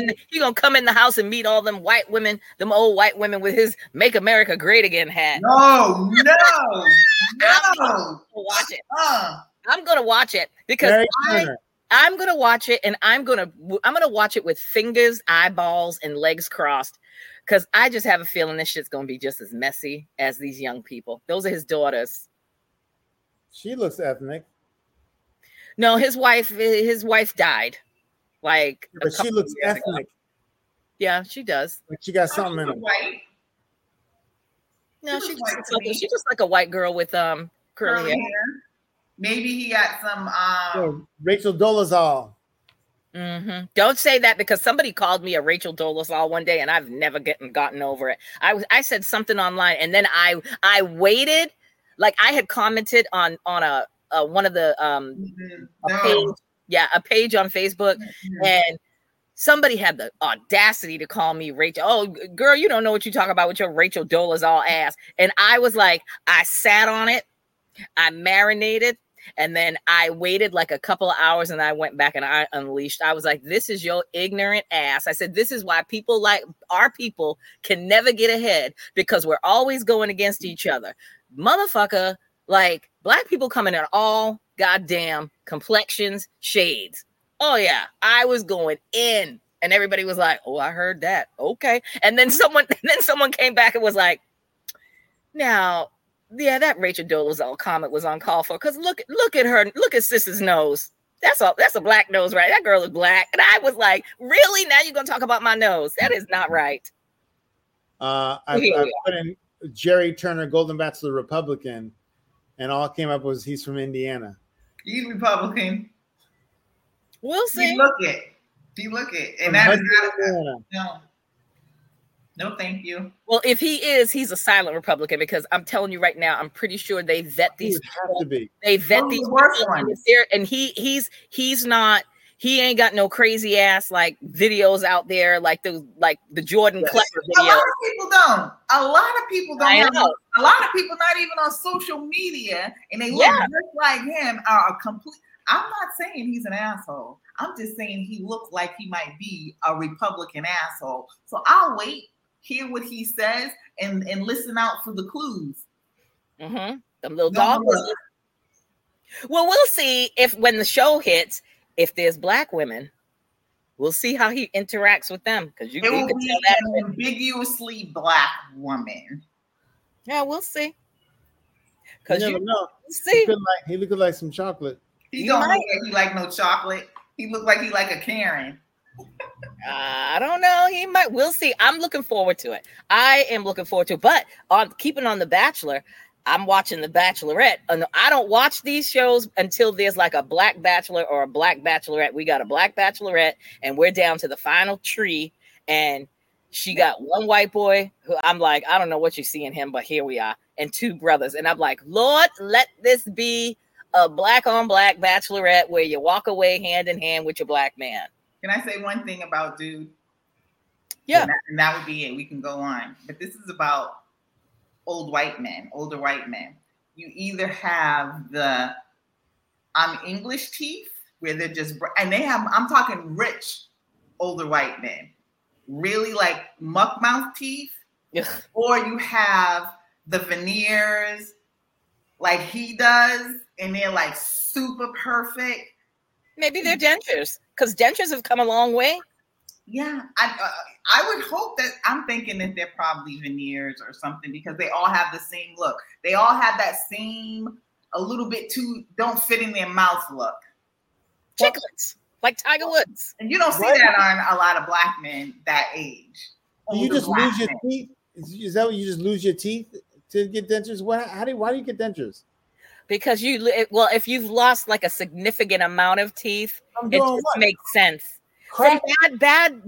in the house and meet all them white women, them old white women with his "Make America Great Again" hat. No. I'm gonna watch it because I'm gonna watch it, and I'm gonna watch it with fingers, eyeballs, and legs crossed, because I just have a feeling this shit's gonna be just as messy as these young people. Those are his daughters. She looks ethnic. No, his wife died. Like, but she looks ethnic. Yeah, she does. But she got something in her. White. No, she's just like a white girl with curly hair. Maybe he got some Rachel Dolezal. Mm-hmm. Don't say that, because somebody called me a Rachel Dolezal one day and I've never gotten over it. I said something online and then I waited, like I had commented on a one of the a page on Facebook, and somebody had the audacity to call me Rachel. Oh, girl, you don't know what you talk about with your Rachel Dolezal ass. And I was like, I sat on it, I marinated, and then I waited like a couple of hours, and I went back and I unleashed. I was like, this is your ignorant ass. I said, this is why people like our people can never get ahead, because we're always going against each other, motherfucker. Like, black people come in at all goddamn complexions, shades. Oh yeah, I was going in, and everybody was like, "Oh, I heard that." Okay, and then someone came back and was like, "Now, yeah, that Rachel Dolezal comment was uncalled for because look at her, look at sister's nose. That's a black nose, right? That girl is black." And I was like, "Really? Now you're gonna talk about my nose? That is not right." I put in Jerry Turner, Golden Bachelor, Republican, and all came up was he's from Indiana. He's Republican. We'll see. You look it. And that is not, no, thank you. Well, if he is, he's a silent Republican because I'm telling you right now, I'm pretty sure they vet these. These worst ones. And he's not. He ain't got no crazy ass like videos out there like the Jordan Klepper video. A lot of people don't. A lot of people not even on social media, and they look just like him. Are a complete. I'm not saying he's an asshole. I'm just saying he looks like he might be a Republican asshole. So I'll wait, hear what he says, and listen out for the clues. Mm-hmm. Them little dog. Well, we'll see if when the show hits, if there's black women, we'll see how he interacts with them. Because you can tell that an ambiguously black woman. Yeah, we'll see. Because you never know. See, he looked like some chocolate. He don't look like he like no chocolate. He looked like he like a Karen. I don't know. He might. We'll see. I'm looking forward to it. But on keeping on The Bachelor, I'm watching The Bachelorette. I don't watch these shows until there's like a black bachelor or a black bachelorette. We got a black bachelorette, and we're down to the final tree, and she got one white boy who I'm like, I don't know what you see in him, but here we are, and two brothers. And I'm like, Lord, let this be a black on black bachelorette where you walk away hand in hand with your black man. Can I say one thing about dude? Yeah. And that would be it. We can go on. But this is about older white men. You either have the English teeth where they're just, and they have, I'm talking rich older white men, really like muck mouth teeth, or you have the veneers like he does, and they're like super perfect. Maybe they're dentures, because dentures have come a long way. Yeah, I would hope that, I'm thinking that they're probably veneers or something, because they all have the same look. They all have that same, a little bit too, don't fit in their mouth look. Chicklets, like Tiger Woods. And you don't see that on a lot of black men that age. You just lose your teeth? Is that what, you just lose your teeth to get dentures? Why do you get dentures? Because if you've lost like a significant amount of teeth, it just makes sense. From bad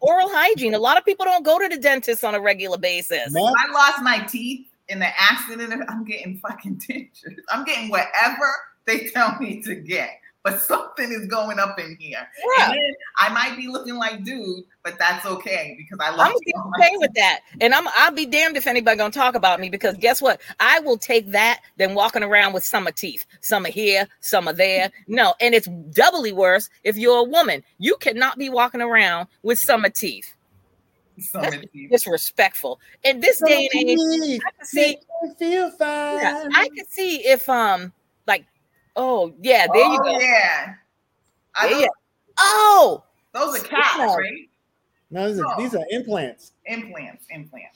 oral hygiene. A lot of people don't go to the dentist on a regular basis. Man. I lost my teeth in the accident. I'm getting fucking dentures. I'm getting whatever they tell me to get. But something is going up in here. Yeah. And then I might be looking like dude, but that's okay because I love. I'm okay with that, and I'll be damned if anybody gonna talk about me, because guess what? I will take that than walking around with some are teeth, some are here, some are there. No, and it's doubly worse if you're a woman. You cannot be walking around with some are teeth. That's disrespectful in this day and age. I can see. I can see if Oh, yeah, there you go. Yeah. Oh! Those are cats, right? No, these are implants. Implants.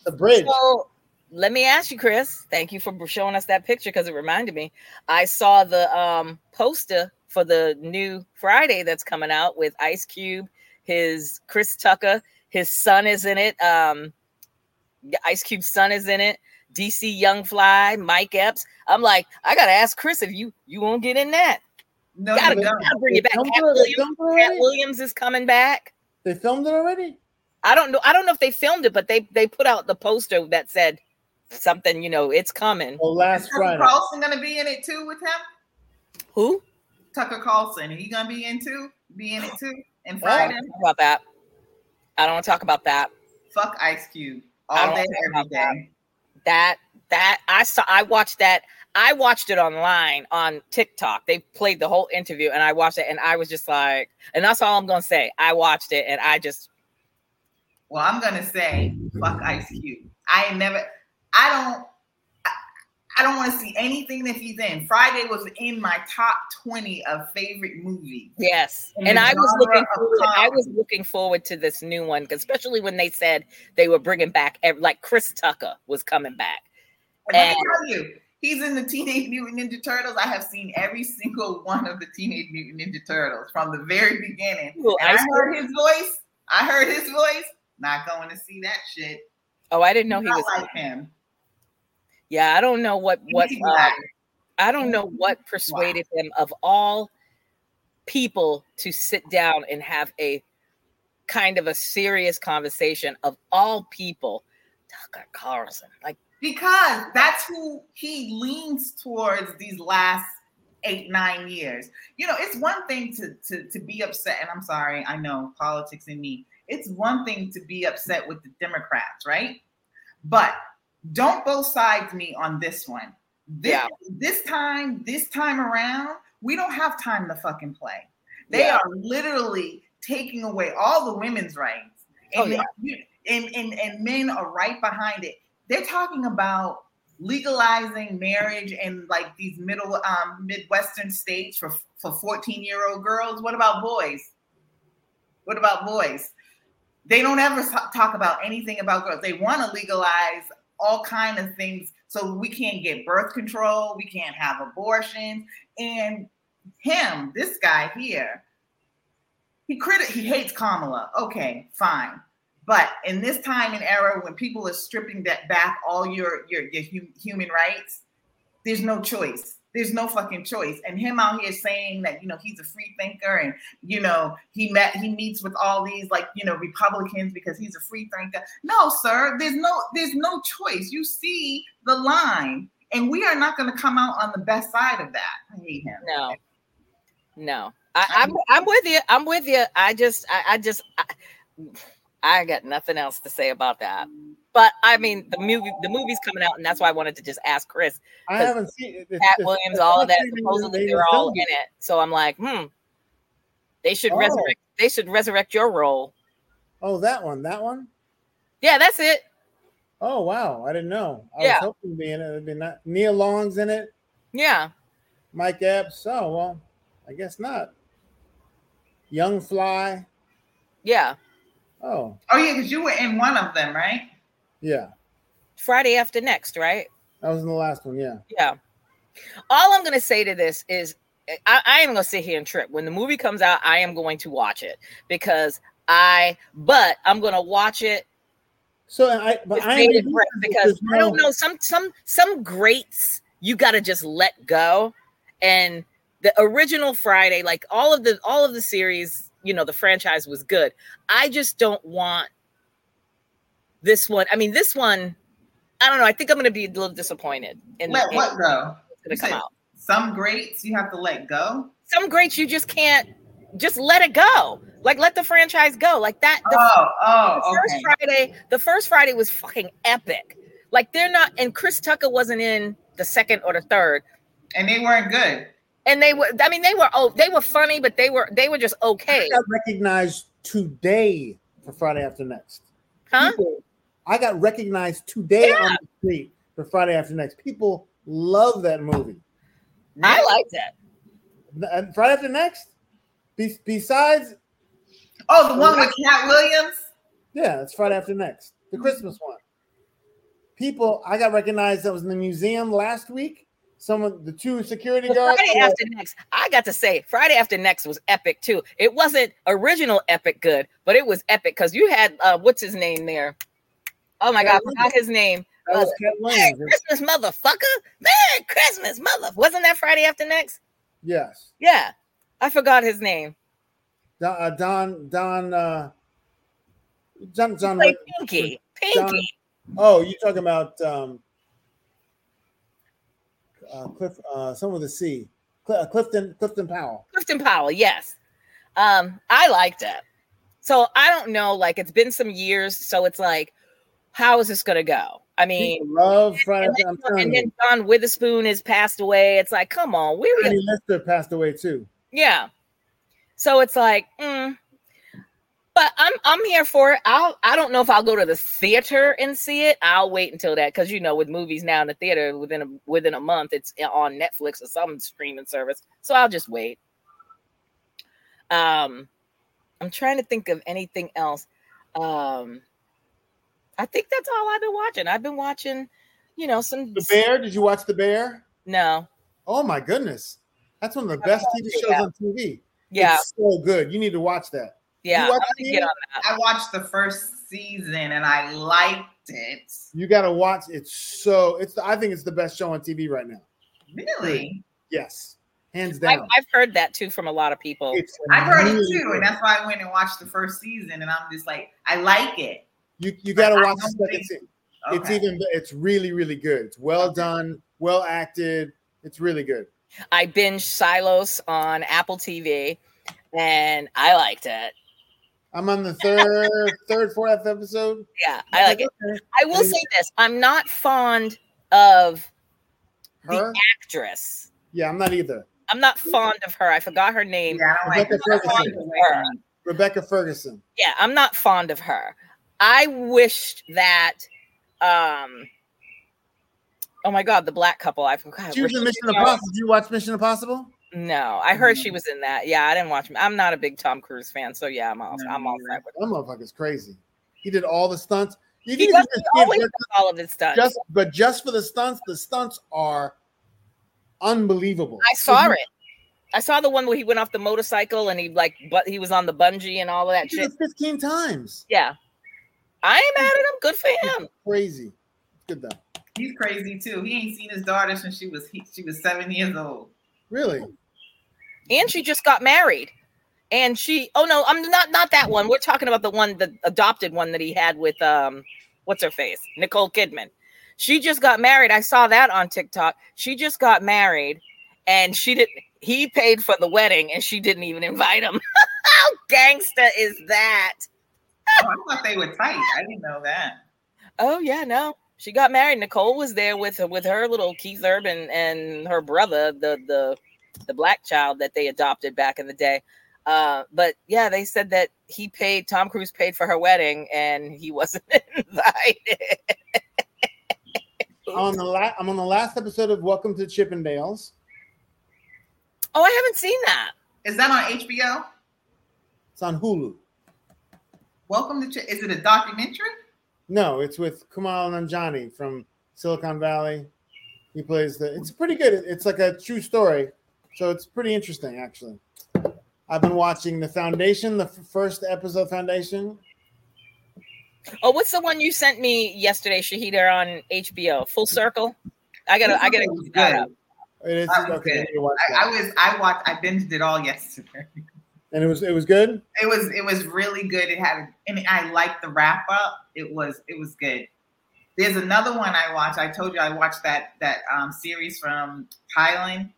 The bridge. So, let me ask you, Chris. Thank you for showing us that picture because it reminded me. I saw the poster for the new Friday that's coming out with Ice Cube, his Chris Tucker. His son is in it. Ice Cube's son is in it. DC Young Fly, Mike Epps. I'm like, I gotta ask Chris if you won't get in that. No, gotta bring it back. Cat Williams is coming back. They filmed it already. I don't know if they filmed it, but they put out the poster that said something. It's coming. Well, last Friday. Tucker Carlson gonna be in it too with him. Who? Tucker Carlson. He gonna be in too. Be in it too. And Friday. I don't want to talk about that. Fuck Ice Cube all day every day. I watched it online on TikTok. They played the whole interview and I watched it, and I was just like, and that's all I'm going to say. I watched it and I just. Well, I'm going to say, fuck Ice Cube. I ain't never, I don't, I don't want to see anything that he's in. Friday was in my top 20 of favorite movies. Yes. And I was looking forward to this new one, especially when they said they were bringing back, like Chris Tucker was coming back. And let me tell you, he's in the Teenage Mutant Ninja Turtles. I have seen every single one of the Teenage Mutant Ninja Turtles from the very beginning. Ooh, and I heard his voice. Not going to see that shit. Oh, I didn't know he was like him. Yeah, I don't know what persuaded him of all people to sit down and have a kind of a serious conversation of all people, Tucker Carlson. Like, because that's who he leans towards these last 8-9 years. You know, it's one thing to be upset, and I'm sorry, I know politics in me. It's one thing to be upset with the Democrats, right? But don't both sides me on this one. This time around, we don't have time to fucking play. They are literally taking away all the women's rights. And men are right behind it. They're talking about legalizing marriage in like these Midwestern states for 14-year-old girls. What about boys? They don't ever talk about anything about girls. They want to legalize all kinds of things. So we can't get birth control. We can't have abortions. And him, this guy here, he hates Kamala. Okay, fine. But in this time and era when people are stripping that back all your human rights, there's no choice. There's no fucking choice. And him out here saying that, you know, he's a free thinker and, you know, he meets with all these like, you know, Republicans because he's a free thinker. No, sir, there's no choice. You see the line, and we are not going to come out on the best side of that. I hate him. No. I'm with you. I got nothing else to say about that. But I mean, the movie's coming out, and that's why I wanted to just ask Chris. I haven't seen it. Cat Williams, all that. Supposedly they're all in it. So I'm like, they should resurrect. They should resurrect your role. Oh, that one. Yeah, that's it. Oh wow, I didn't know. I was hoping to be in it. It'd be not. Nia Long's in it. Yeah. Mike Epps. Oh well, I guess not. Young Fly. Yeah. Oh yeah, because you were in one of them, right? Yeah. Friday after next, right? That was in the last one, yeah. Yeah. All I'm going to say to this is I am going to sit here and trip. When the movie comes out, I am going to watch it but I'm going to watch it. I don't know, some greats you got to just let go. And the original Friday, like all of the series, you know, the franchise was good. I just don't want this one, I don't know. I think I'm going to be a little disappointed. Let go? It's going to come out. Some greats you have to let go? Some greats you just can't, just let it go. Like, let the franchise go. Like that. The first Friday was fucking epic. Like, they're not, and Chris Tucker wasn't in the second or the third. And they weren't good. And they were funny, but they were just okay. I got recognized today for Friday After Next. Huh? I got recognized today on the street for Friday After Next. People love that movie. I like that. And Friday After Next? Besides... Oh, the one with Cat Williams? Yeah, it's Friday After Next. The Christmas one. People, I got recognized. I was in the museum last week. The two security guards... Friday After Next. I got to say, Friday After Next was epic, too. It wasn't original epic good, but it was epic because you had... what's his name there? Oh, my God. Forgot his name. Merry Christmas, motherfucker. Merry Christmas, motherfucker. Wasn't that Friday After Next? Yes. Yeah. I forgot his name. John. Like Pinky. Pinky. Oh, you're talking about... Cliff, someone with a C. Clifton Powell. Clifton Powell, yes. I liked it. So I don't know, like it's been some years, so it's like, how is this gonna go? I mean, and then John Witherspoon has passed away. It's like, come on, Tiny Lister passed away too. Yeah. So it's like, but I'm here for it. I don't know if I'll go to the theater and see it. I'll wait until that, because you know, with movies now in the theater within a month, it's on Netflix or some streaming service. So I'll just wait. I'm trying to think of anything else. I think that's all I've been watching. I've been watching, you know, some. The Bear? Did you watch The Bear? No. Oh my goodness, that's one of the best TV shows on TV. Yeah, it's so good. You need to watch that. Yeah, I watched the first season and I liked it. You got to watch it. I think it's the best show on TV right now. Really? Yes, hands down. I've heard that too from a lot of people. I've heard it too, and that's why I went and watched the first season. And I'm just like, I like it. You got to watch the second season. Okay. It's really, really good. It's well done, well acted. It's really good. I binged Silos on Apple TV, and I liked it. I'm on the fourth episode. Yeah, I like it. I will say this. I'm not fond of the actress. Yeah, I'm not either. I'm not fond of her. I forgot her name. Yeah, Rebecca Ferguson. Yeah, I'm not fond of her. I wished that... oh my God, the black couple. I forgot. She was in Mission Impossible. Did you watch Mission Impossible? No, I heard she was in that. Yeah, I didn't watch. I'm not a big Tom Cruise fan, so yeah, I'm all right with it. That motherfucker's crazy. He did all the stunts. He always does all of his stunts. Just for the stunts are unbelievable. I saw it. I saw the one where he went off the motorcycle and he was on the bungee and all of that shit. He did it 15 times. Yeah, I ain't mad at him. Good for him. Crazy. Good though. He's crazy too. He ain't seen his daughter since she was 7 years old. Really? And she just got married. And she, oh no, I'm not that one. We're talking about the one, the adopted one that he had with what's her face? Nicole Kidman. She just got married. I saw that on TikTok. She just got married, and he paid for the wedding, and she didn't even invite him. How gangster is that? Oh, I thought they were tight. I didn't know that. Oh yeah, no. She got married. Nicole was there with her little Keith Urban and her brother, the black child that they adopted back in the day. But yeah, they said that Tom Cruise paid for her wedding and he wasn't invited. I'm on the last episode of Welcome to Chippendales. Oh, I haven't seen that. Is that on HBO? It's on Hulu. Is it a documentary? No, it's with Kumail Nanjiani from Silicon Valley. He plays it's pretty good. It's like a true story. So it's pretty interesting, actually. I've been watching The Foundation, the first episode of Foundation. Oh, what's the one you sent me yesterday, Shahida, on HBO? Full Circle? I gotta keep that up. It is okay. I binged it all yesterday. And it was good. It was really good. It had, and I liked the wrap up. It was good. There's another one I watched. I told you I watched that series from Thailand.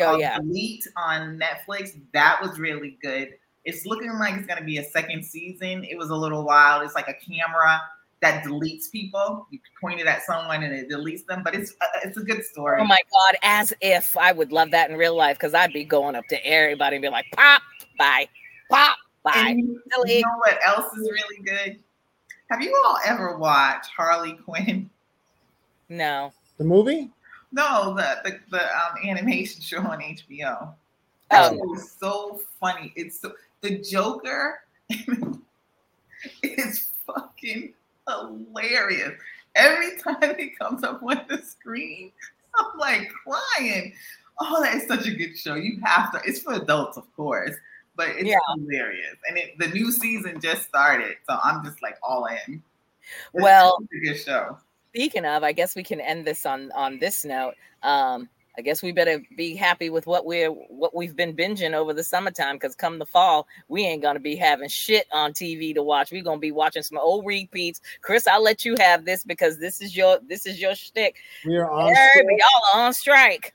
Oh yeah, Elite on Netflix. That was really good. It's looking like it's gonna be a second season. It was a little wild. It's like a camera that deletes people. You point it at someone and it deletes them, but it's a good story. Oh my God, as if I would love that in real life, because I'd be going up to everybody and be like, pop, bye, pop, bye. And you know what else is really good? Have you all ever watched Harley Quinn? No. The movie? No, the animation show on HBO. Oh, it was so funny. The Joker is fucking hilarious. Every time he comes up on the screen, I'm like crying. Oh, that's such a good show. You have to. It's for adults, of course, but it's hilarious. And the new season just started, so I'm just like all in. It's such a good show. Speaking of, I guess we can end this on this note. I guess we better be happy with what we've been binging over the summertime, because come the fall, we ain't gonna be having shit on TV to watch. We're gonna be watching some old repeats. Chris, I'll let you have this because this is your shtick. We are on strike. Y'all are on strike.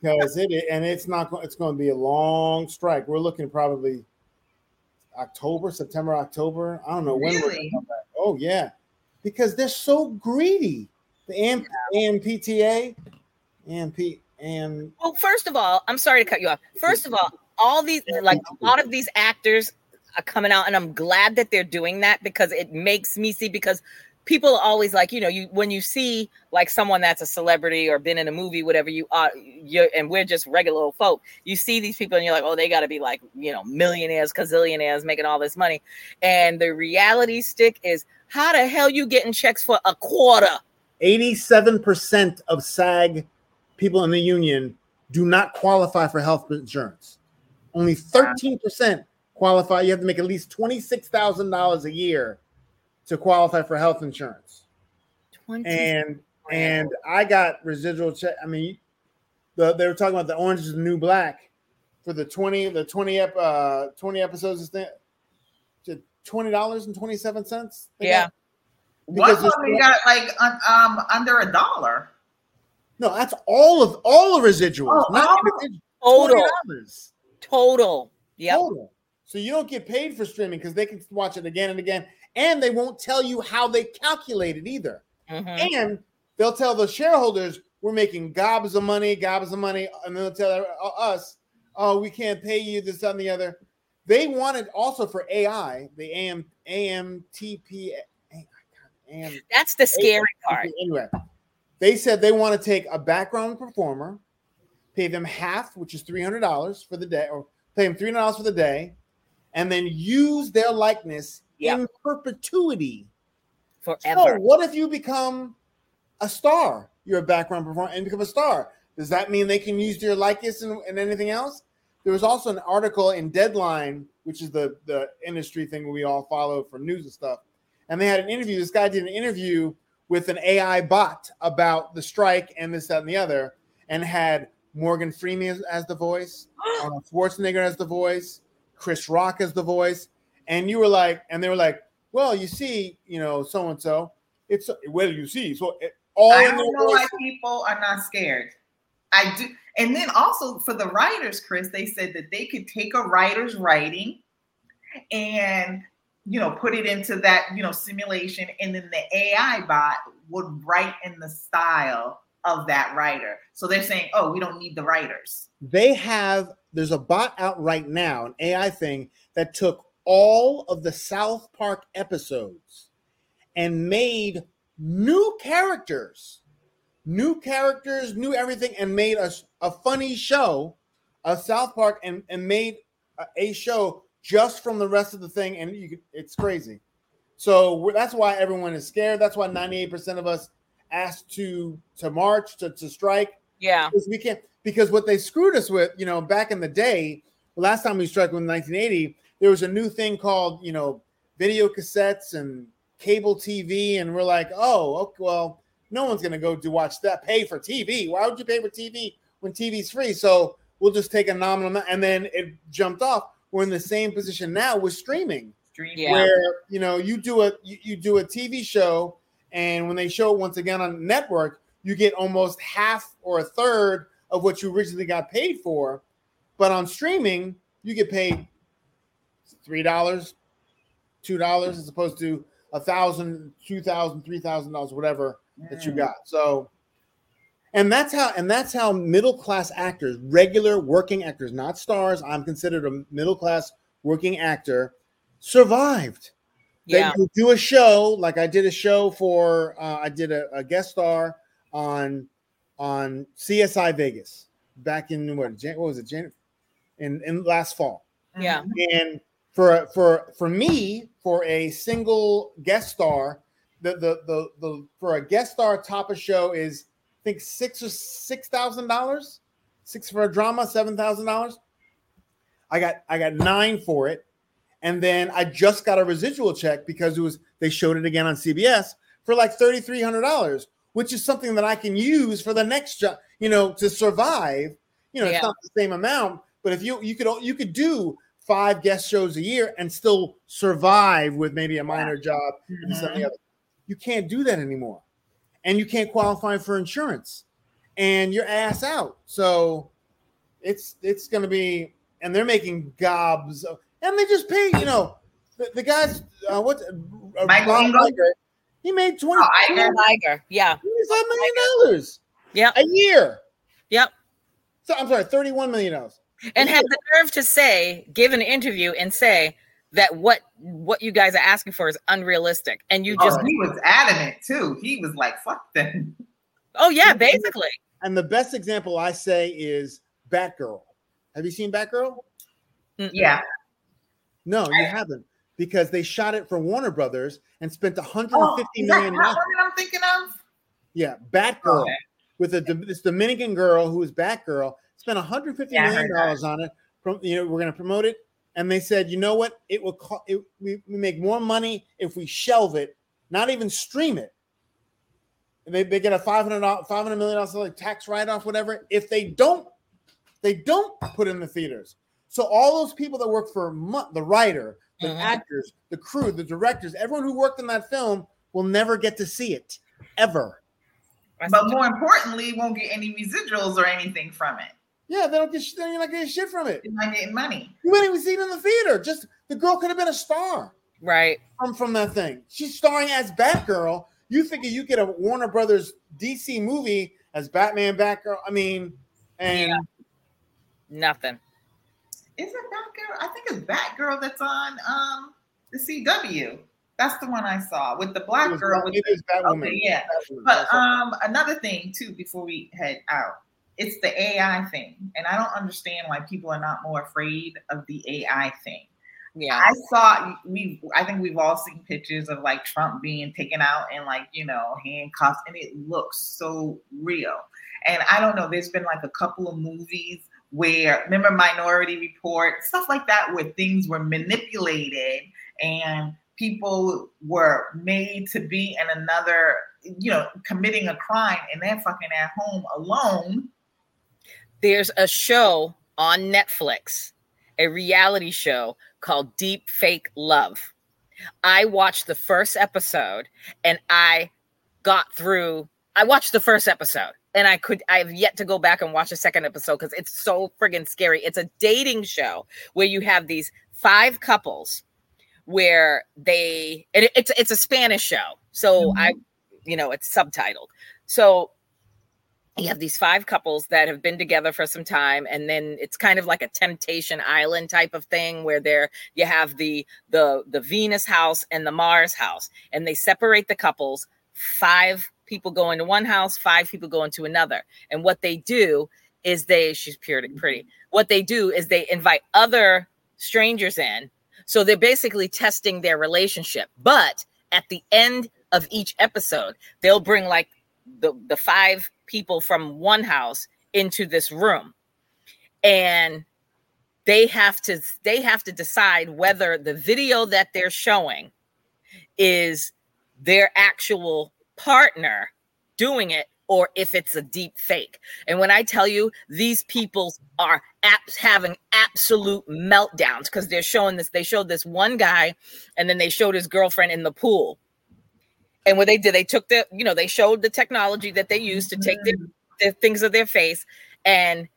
Because it's going to be a long strike. We're looking probably September, October. I don't know when. Really? Oh yeah, because they're so greedy. The AMPTA. Well, first of all, I'm sorry to cut you off. First of all these, like a lot of these actors coming out, and I'm glad that they're doing that because it makes me see, because people are always like, you know, you when you see like someone that's a celebrity or been in a movie, whatever you are, and we're just regular old folk. You see these people and you're like, oh, they got to be like, you know, millionaires, gazillionaires, making all this money. And the reality stick is, how the hell you getting checks for a quarter? 87% of SAG people in the union do not qualify for health insurance. Only 13% qualify. You have to make at least $26,000 a year to qualify for health insurance. And I got residual check. I mean, they were talking about the Orange Is the New Black for the 20 episodes of to $20.27. Yeah. One of them got like under $1. No, that's all of residuals. Oh, not $20. Total. Yeah. Total. So you don't get paid for streaming because they can watch it again and again. And they won't tell you how they calculate it either. Mm-hmm. And they'll tell the shareholders, we're making gobs of money. And they'll tell us, oh, we can't pay you this, that, and the other. They wanted also for AI, the AMTP. That's the scary part. Anyway, they said they want to take a background performer, pay them half, which is $300 for the day, or pay them $300 for the day, and then use their likeness in perpetuity forever. So what if you become a star? You're a background performer and become a star. Does that mean they can use your likeness and anything else? There was also an article in Deadline, which is the industry thing we all follow for news and stuff. And they had an interview. This guy did an interview with an AI bot about the strike and this, that, and the other, and had Morgan Freeman as the voice, Arnold Schwarzenegger as the voice, Chris Rock as the voice. And you were like, and they were like, well, you see, you know, so and so. It's whether you see, so it, all. I don't know why people are not scared. I do, and then also for the writers, Chris, they said that they could take a writer's writing, and you know, put it into that, you know, simulation, and then the AI bot would write in the style of that writer. So they're saying, oh, we don't need the writers. There's a bot out right now, an AI thing that took all of the South Park episodes and made new characters, new everything, and made a funny show of South Park and made a show just from the rest of the thing. And it's crazy. So that's why everyone is scared. That's why 98% of us asked to march, to strike. Yeah. Because what they screwed us with, you know, back in the day, last time we struck in 1980, there was a new thing called, you know, video cassettes and cable TV. And we're like, oh, okay, well, no one's going to go to watch that, pay for TV. Why would you pay for TV when TV's free? So we'll just take a nominal amount. And then it jumped off. We're in the same position now with streaming. Where, you know, you do a TV show, and when they show it once again on the network, you get almost half or a third of what you originally got paid for. But on streaming, you get paid $3, $2, as opposed to $1,000, $2,000, $3,000, whatever that you got. So, and that's how middle class actors, regular working actors, not stars. I'm considered a middle class working actor. Survived. Yeah. They do a show, like I did a show for. I did a guest star on CSI Vegas back in in last fall. Yeah. And for me, for a single guest star, the for a guest star top of show is, I think, $6,000. $6,000 for a drama, $7,000. I got $9,000 for it. And then I just got a residual check because they showed it again on CBS for like $3,300, which is something that I can use for the next job, you know, to survive. You know, it's not the same amount, but if you could do 5 guest shows a year and still survive with maybe a minor job and something else. You can't do that anymore, and you can't qualify for insurance, and you're ass out. So it's going to be, and they're making gobs of. And they just paid, you know, the guys. Mike Iger? He made $25 million a year. Yep. So I'm sorry, $31 million. And had the nerve to say, give an interview and say, that what you guys are asking for is unrealistic. And you just he was adamant too. He was like, fuck them. Oh yeah, basically. And the best example I say is Batgirl. Have you seen Batgirl? Yeah. No, you haven't, because they shot it for Warner Brothers and spent $150 million. That's not what I'm thinking of. Yeah, Batgirl with this Dominican girl who is Batgirl spent $150 million on it. We're going to promote it, and they said, you know what? It will we make more money if we shelve it, not even stream it. And they get a $500 million like tax write-off, whatever. If they don't put it in the theaters. So all those people that work for the writer, the actors, the crew, the directors, everyone who worked on that film will never get to see it, ever. But more importantly, won't get any residuals or anything from it. Yeah, you're not getting shit from it. You're not getting money. You wouldn't even see it in the theater. Just the girl could have been a star, right? From that thing, she's starring as Batgirl. You figure you get a Warner Brothers DC movie as Batman, Batgirl. I mean, and nothing. Is it Batgirl? I think it's Batgirl that's on the CW. That's the one I saw with the black girl. But another thing too, before we head out, it's the AI thing, and I don't understand why people are not more afraid of the AI thing. Yeah, I think we've all seen pictures of like Trump being taken out and like handcuffed, and it looks so real. And I don't know. There's been like a couple of movies where, remember Minority Report, stuff like that, where things were manipulated and people were made to be in another, committing a crime, and they're fucking at home alone. There's a show on Netflix, a reality show called Deep Fake Love. I watched the first episode and I've yet to go back and watch the second episode because it's so friggin' scary. It's a dating show where you have these 5 couples where it's a Spanish show. So it's subtitled. So you have these 5 couples that have been together for some time, and then it's kind of like a Temptation Island type of thing where you have the Venus house and the Mars house, and they separate the couples. 5 people go into one house, 5 people go into another. And what they do is she's pretty. What they do is they invite other strangers in. So they're basically testing their relationship. But at the end of each episode, they'll bring like the 5 people from one house into this room. And they have to decide whether the video that they're showing is their actual partner doing it, or if it's a deep fake. And when I tell you, these people are having absolute meltdowns because they're showing this. They showed this one guy, and then they showed his girlfriend in the pool. And what they did, they took they showed the technology that they used to take the things of their face. And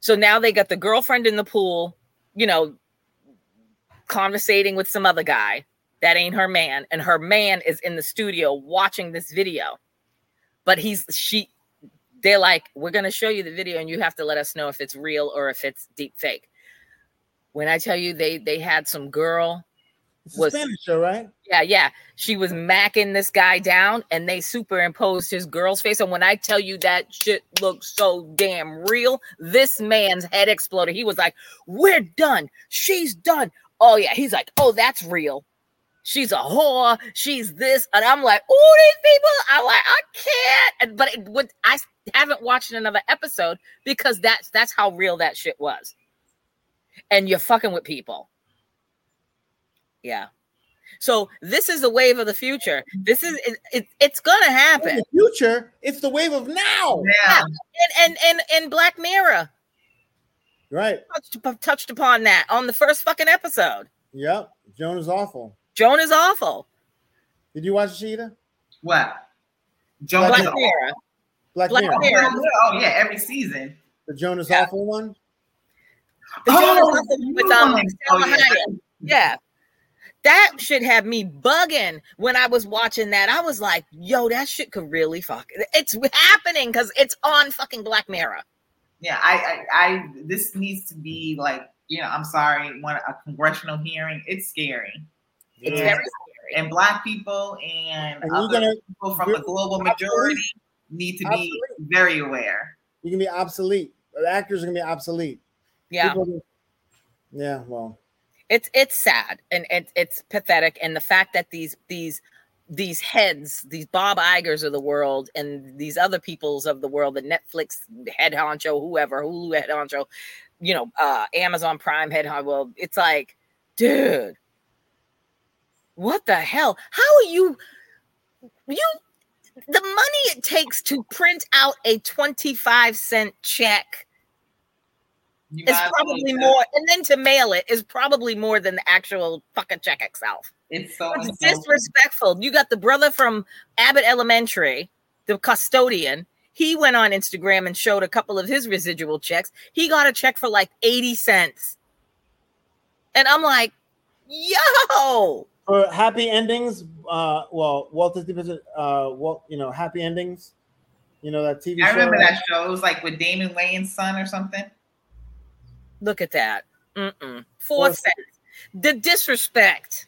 so now they got the girlfriend in the pool, conversating with some other guy. That ain't her man. And her man is in the studio watching this video. But they're like, we're going to show you the video and you have to let us know if it's real or if it's deep fake. When I tell you they had some girl. It's a Spanish show, right? Yeah, yeah. She was macking this guy down and they superimposed his girl's face. And when I tell you that shit looks so damn real, this man's head exploded. He was like, we're done. She's done. Oh, yeah. He's like, oh, that's real. She's a whore. She's this. And I'm like, oh, these people. I'm like, I can't. I haven't watched another episode because that's how real that shit was. And you're fucking with people. Yeah. So this is the wave of the future. This is it's going to happen. In the future, it's the wave of now. Yeah. And Black Mirror. Right. Touched upon that on the first fucking episode. Yep. Jonah's awful. Did you watch Sheeta? What? Black Mirror. Oh yeah, every season. The Jonah's awful one. The Jonah's awful with yeah. That shit had me bugging when I was watching that. I was like, yo, that shit could really fuck. It's happening because it's on fucking Black Mirror. Yeah, I this needs to be like I'm sorry, a congressional hearing. It's scary. Yeah. It's very scary. And Black people and other people from the global majority need to be very aware. You can be obsolete. The actors are going to be obsolete. Yeah. Yeah, well. It's sad and it's pathetic. And the fact that these heads, these Bob Igers of the world and these other peoples of the world, the Netflix head honcho, whoever, Hulu head honcho, Amazon Prime head honcho. Well, it's like, dude, what the hell? How are you the money it takes to print out a 25-cent check is probably more, and then to mail it is probably more than the actual fucking check itself. It's disrespectful. You got the brother from Abbott Elementary, the custodian. He went on Instagram and showed a couple of his residual checks. He got a check for like 80 cents. And I'm like, yo. For happy endings, Walt Disney, Happy Endings, that TV show. I remember that show. It was like with Damon Wayans' son or something. Look at that. 4 cents. The disrespect.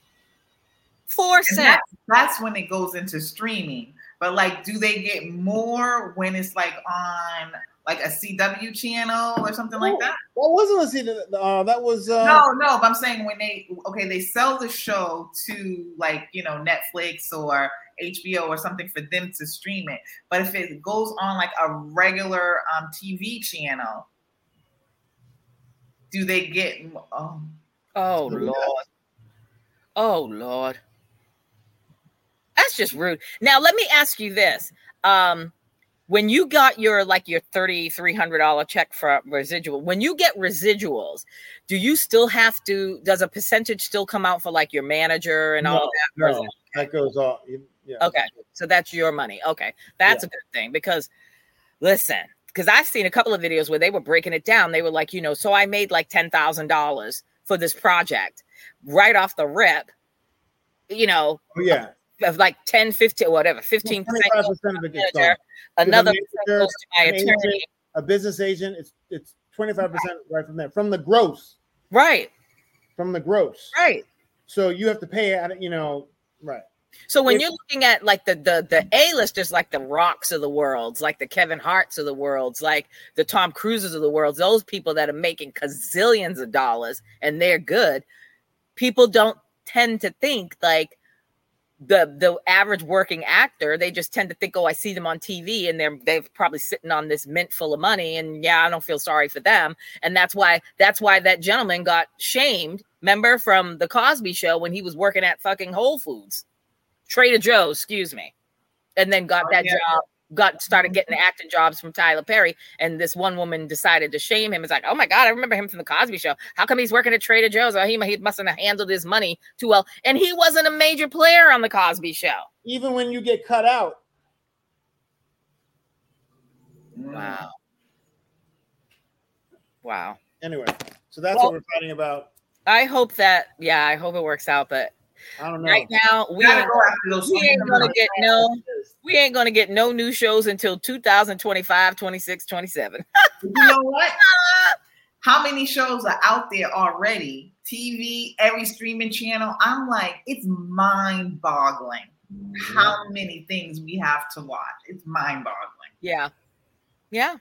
4 cents. That's when it goes into streaming. But like, do they get more when it's like on like a CW channel or something like that? That wasn't a CW. That was no. But I'm saying when they sell the show to like Netflix or HBO or something for them to stream it. But if it goes on like a regular TV channel, do they get? Oh Lord! Oh Lord! That's just rude. Now, let me ask you this. When you got your $3,300 check for residual, when you get residuals, do you still have to, does a percentage still come out for like your manager and all that? No, that goes off. Yeah, okay. So that's your money. Okay. That's a good thing because because I've seen a couple of videos where they were breaking it down. They were like, so I made like $10,000 for this project right off the rip, of like 10, 15, whatever, 15% goes to my manager, another percent goes to my attorney. Agent, a business agent, it's 25% right from there, from the gross. Right. From the gross. Right. So you have to pay, right. So when you're looking at like the A-listers, like the Rocks of the world, like the Kevin Harts of the world, like the Tom Cruises of the world, those people that are making gazillions of dollars and they're good, people don't tend to think like, the average working actor, they just tend to think, I see them on TV and they're probably sitting on this mint full of money and I don't feel sorry for them. And that's why that gentleman got shamed, remember, from the Cosby Show when he was working at fucking Trader Joe's, and then got that job, started getting acting jobs from Tyler Perry. And this one woman decided to shame him. It's like, oh my God, I remember him from the Cosby Show. How come he's working at Trader Joe's? Oh, he mustn't have handled his money too well. And he wasn't a major player on the Cosby Show. Even when you get cut out. Wow. Wow. Anyway, so that's what we're fighting about. I hope that, I hope it works out, but I don't know. Right now, we ain't gonna get no new shows until 2025, 26, 27. You know what? How many shows are out there already? TV, every streaming channel. I'm like, it's mind-boggling how many things we have to watch. It's mind-boggling. Yeah. Yeah.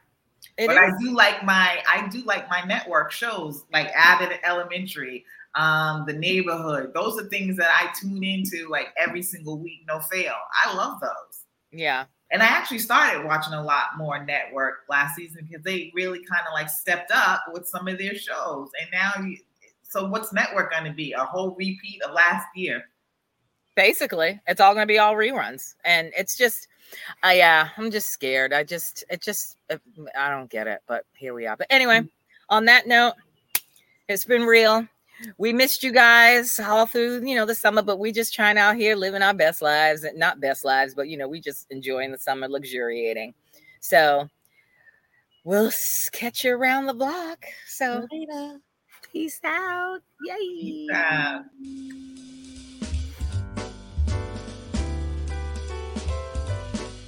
But is. I do like my network shows like Abbott Elementary. The Neighborhood. Those are things that I tune into like every single week, no fail. I love those. Yeah. And I actually started watching a lot more network last season because they really kind of like stepped up with some of their shows. And now, so what's network going to be? A whole repeat of last year. Basically, it's all going to be all reruns. And it's just, I'm just scared. I don't get it, but here we are. But anyway, on that note, it's been real. We missed you guys all through, the summer, but we just trying out here living our best lives, not best lives, but, we just enjoying the summer, luxuriating. So we'll catch you around the block. So later. Peace out. Yay. Peace out.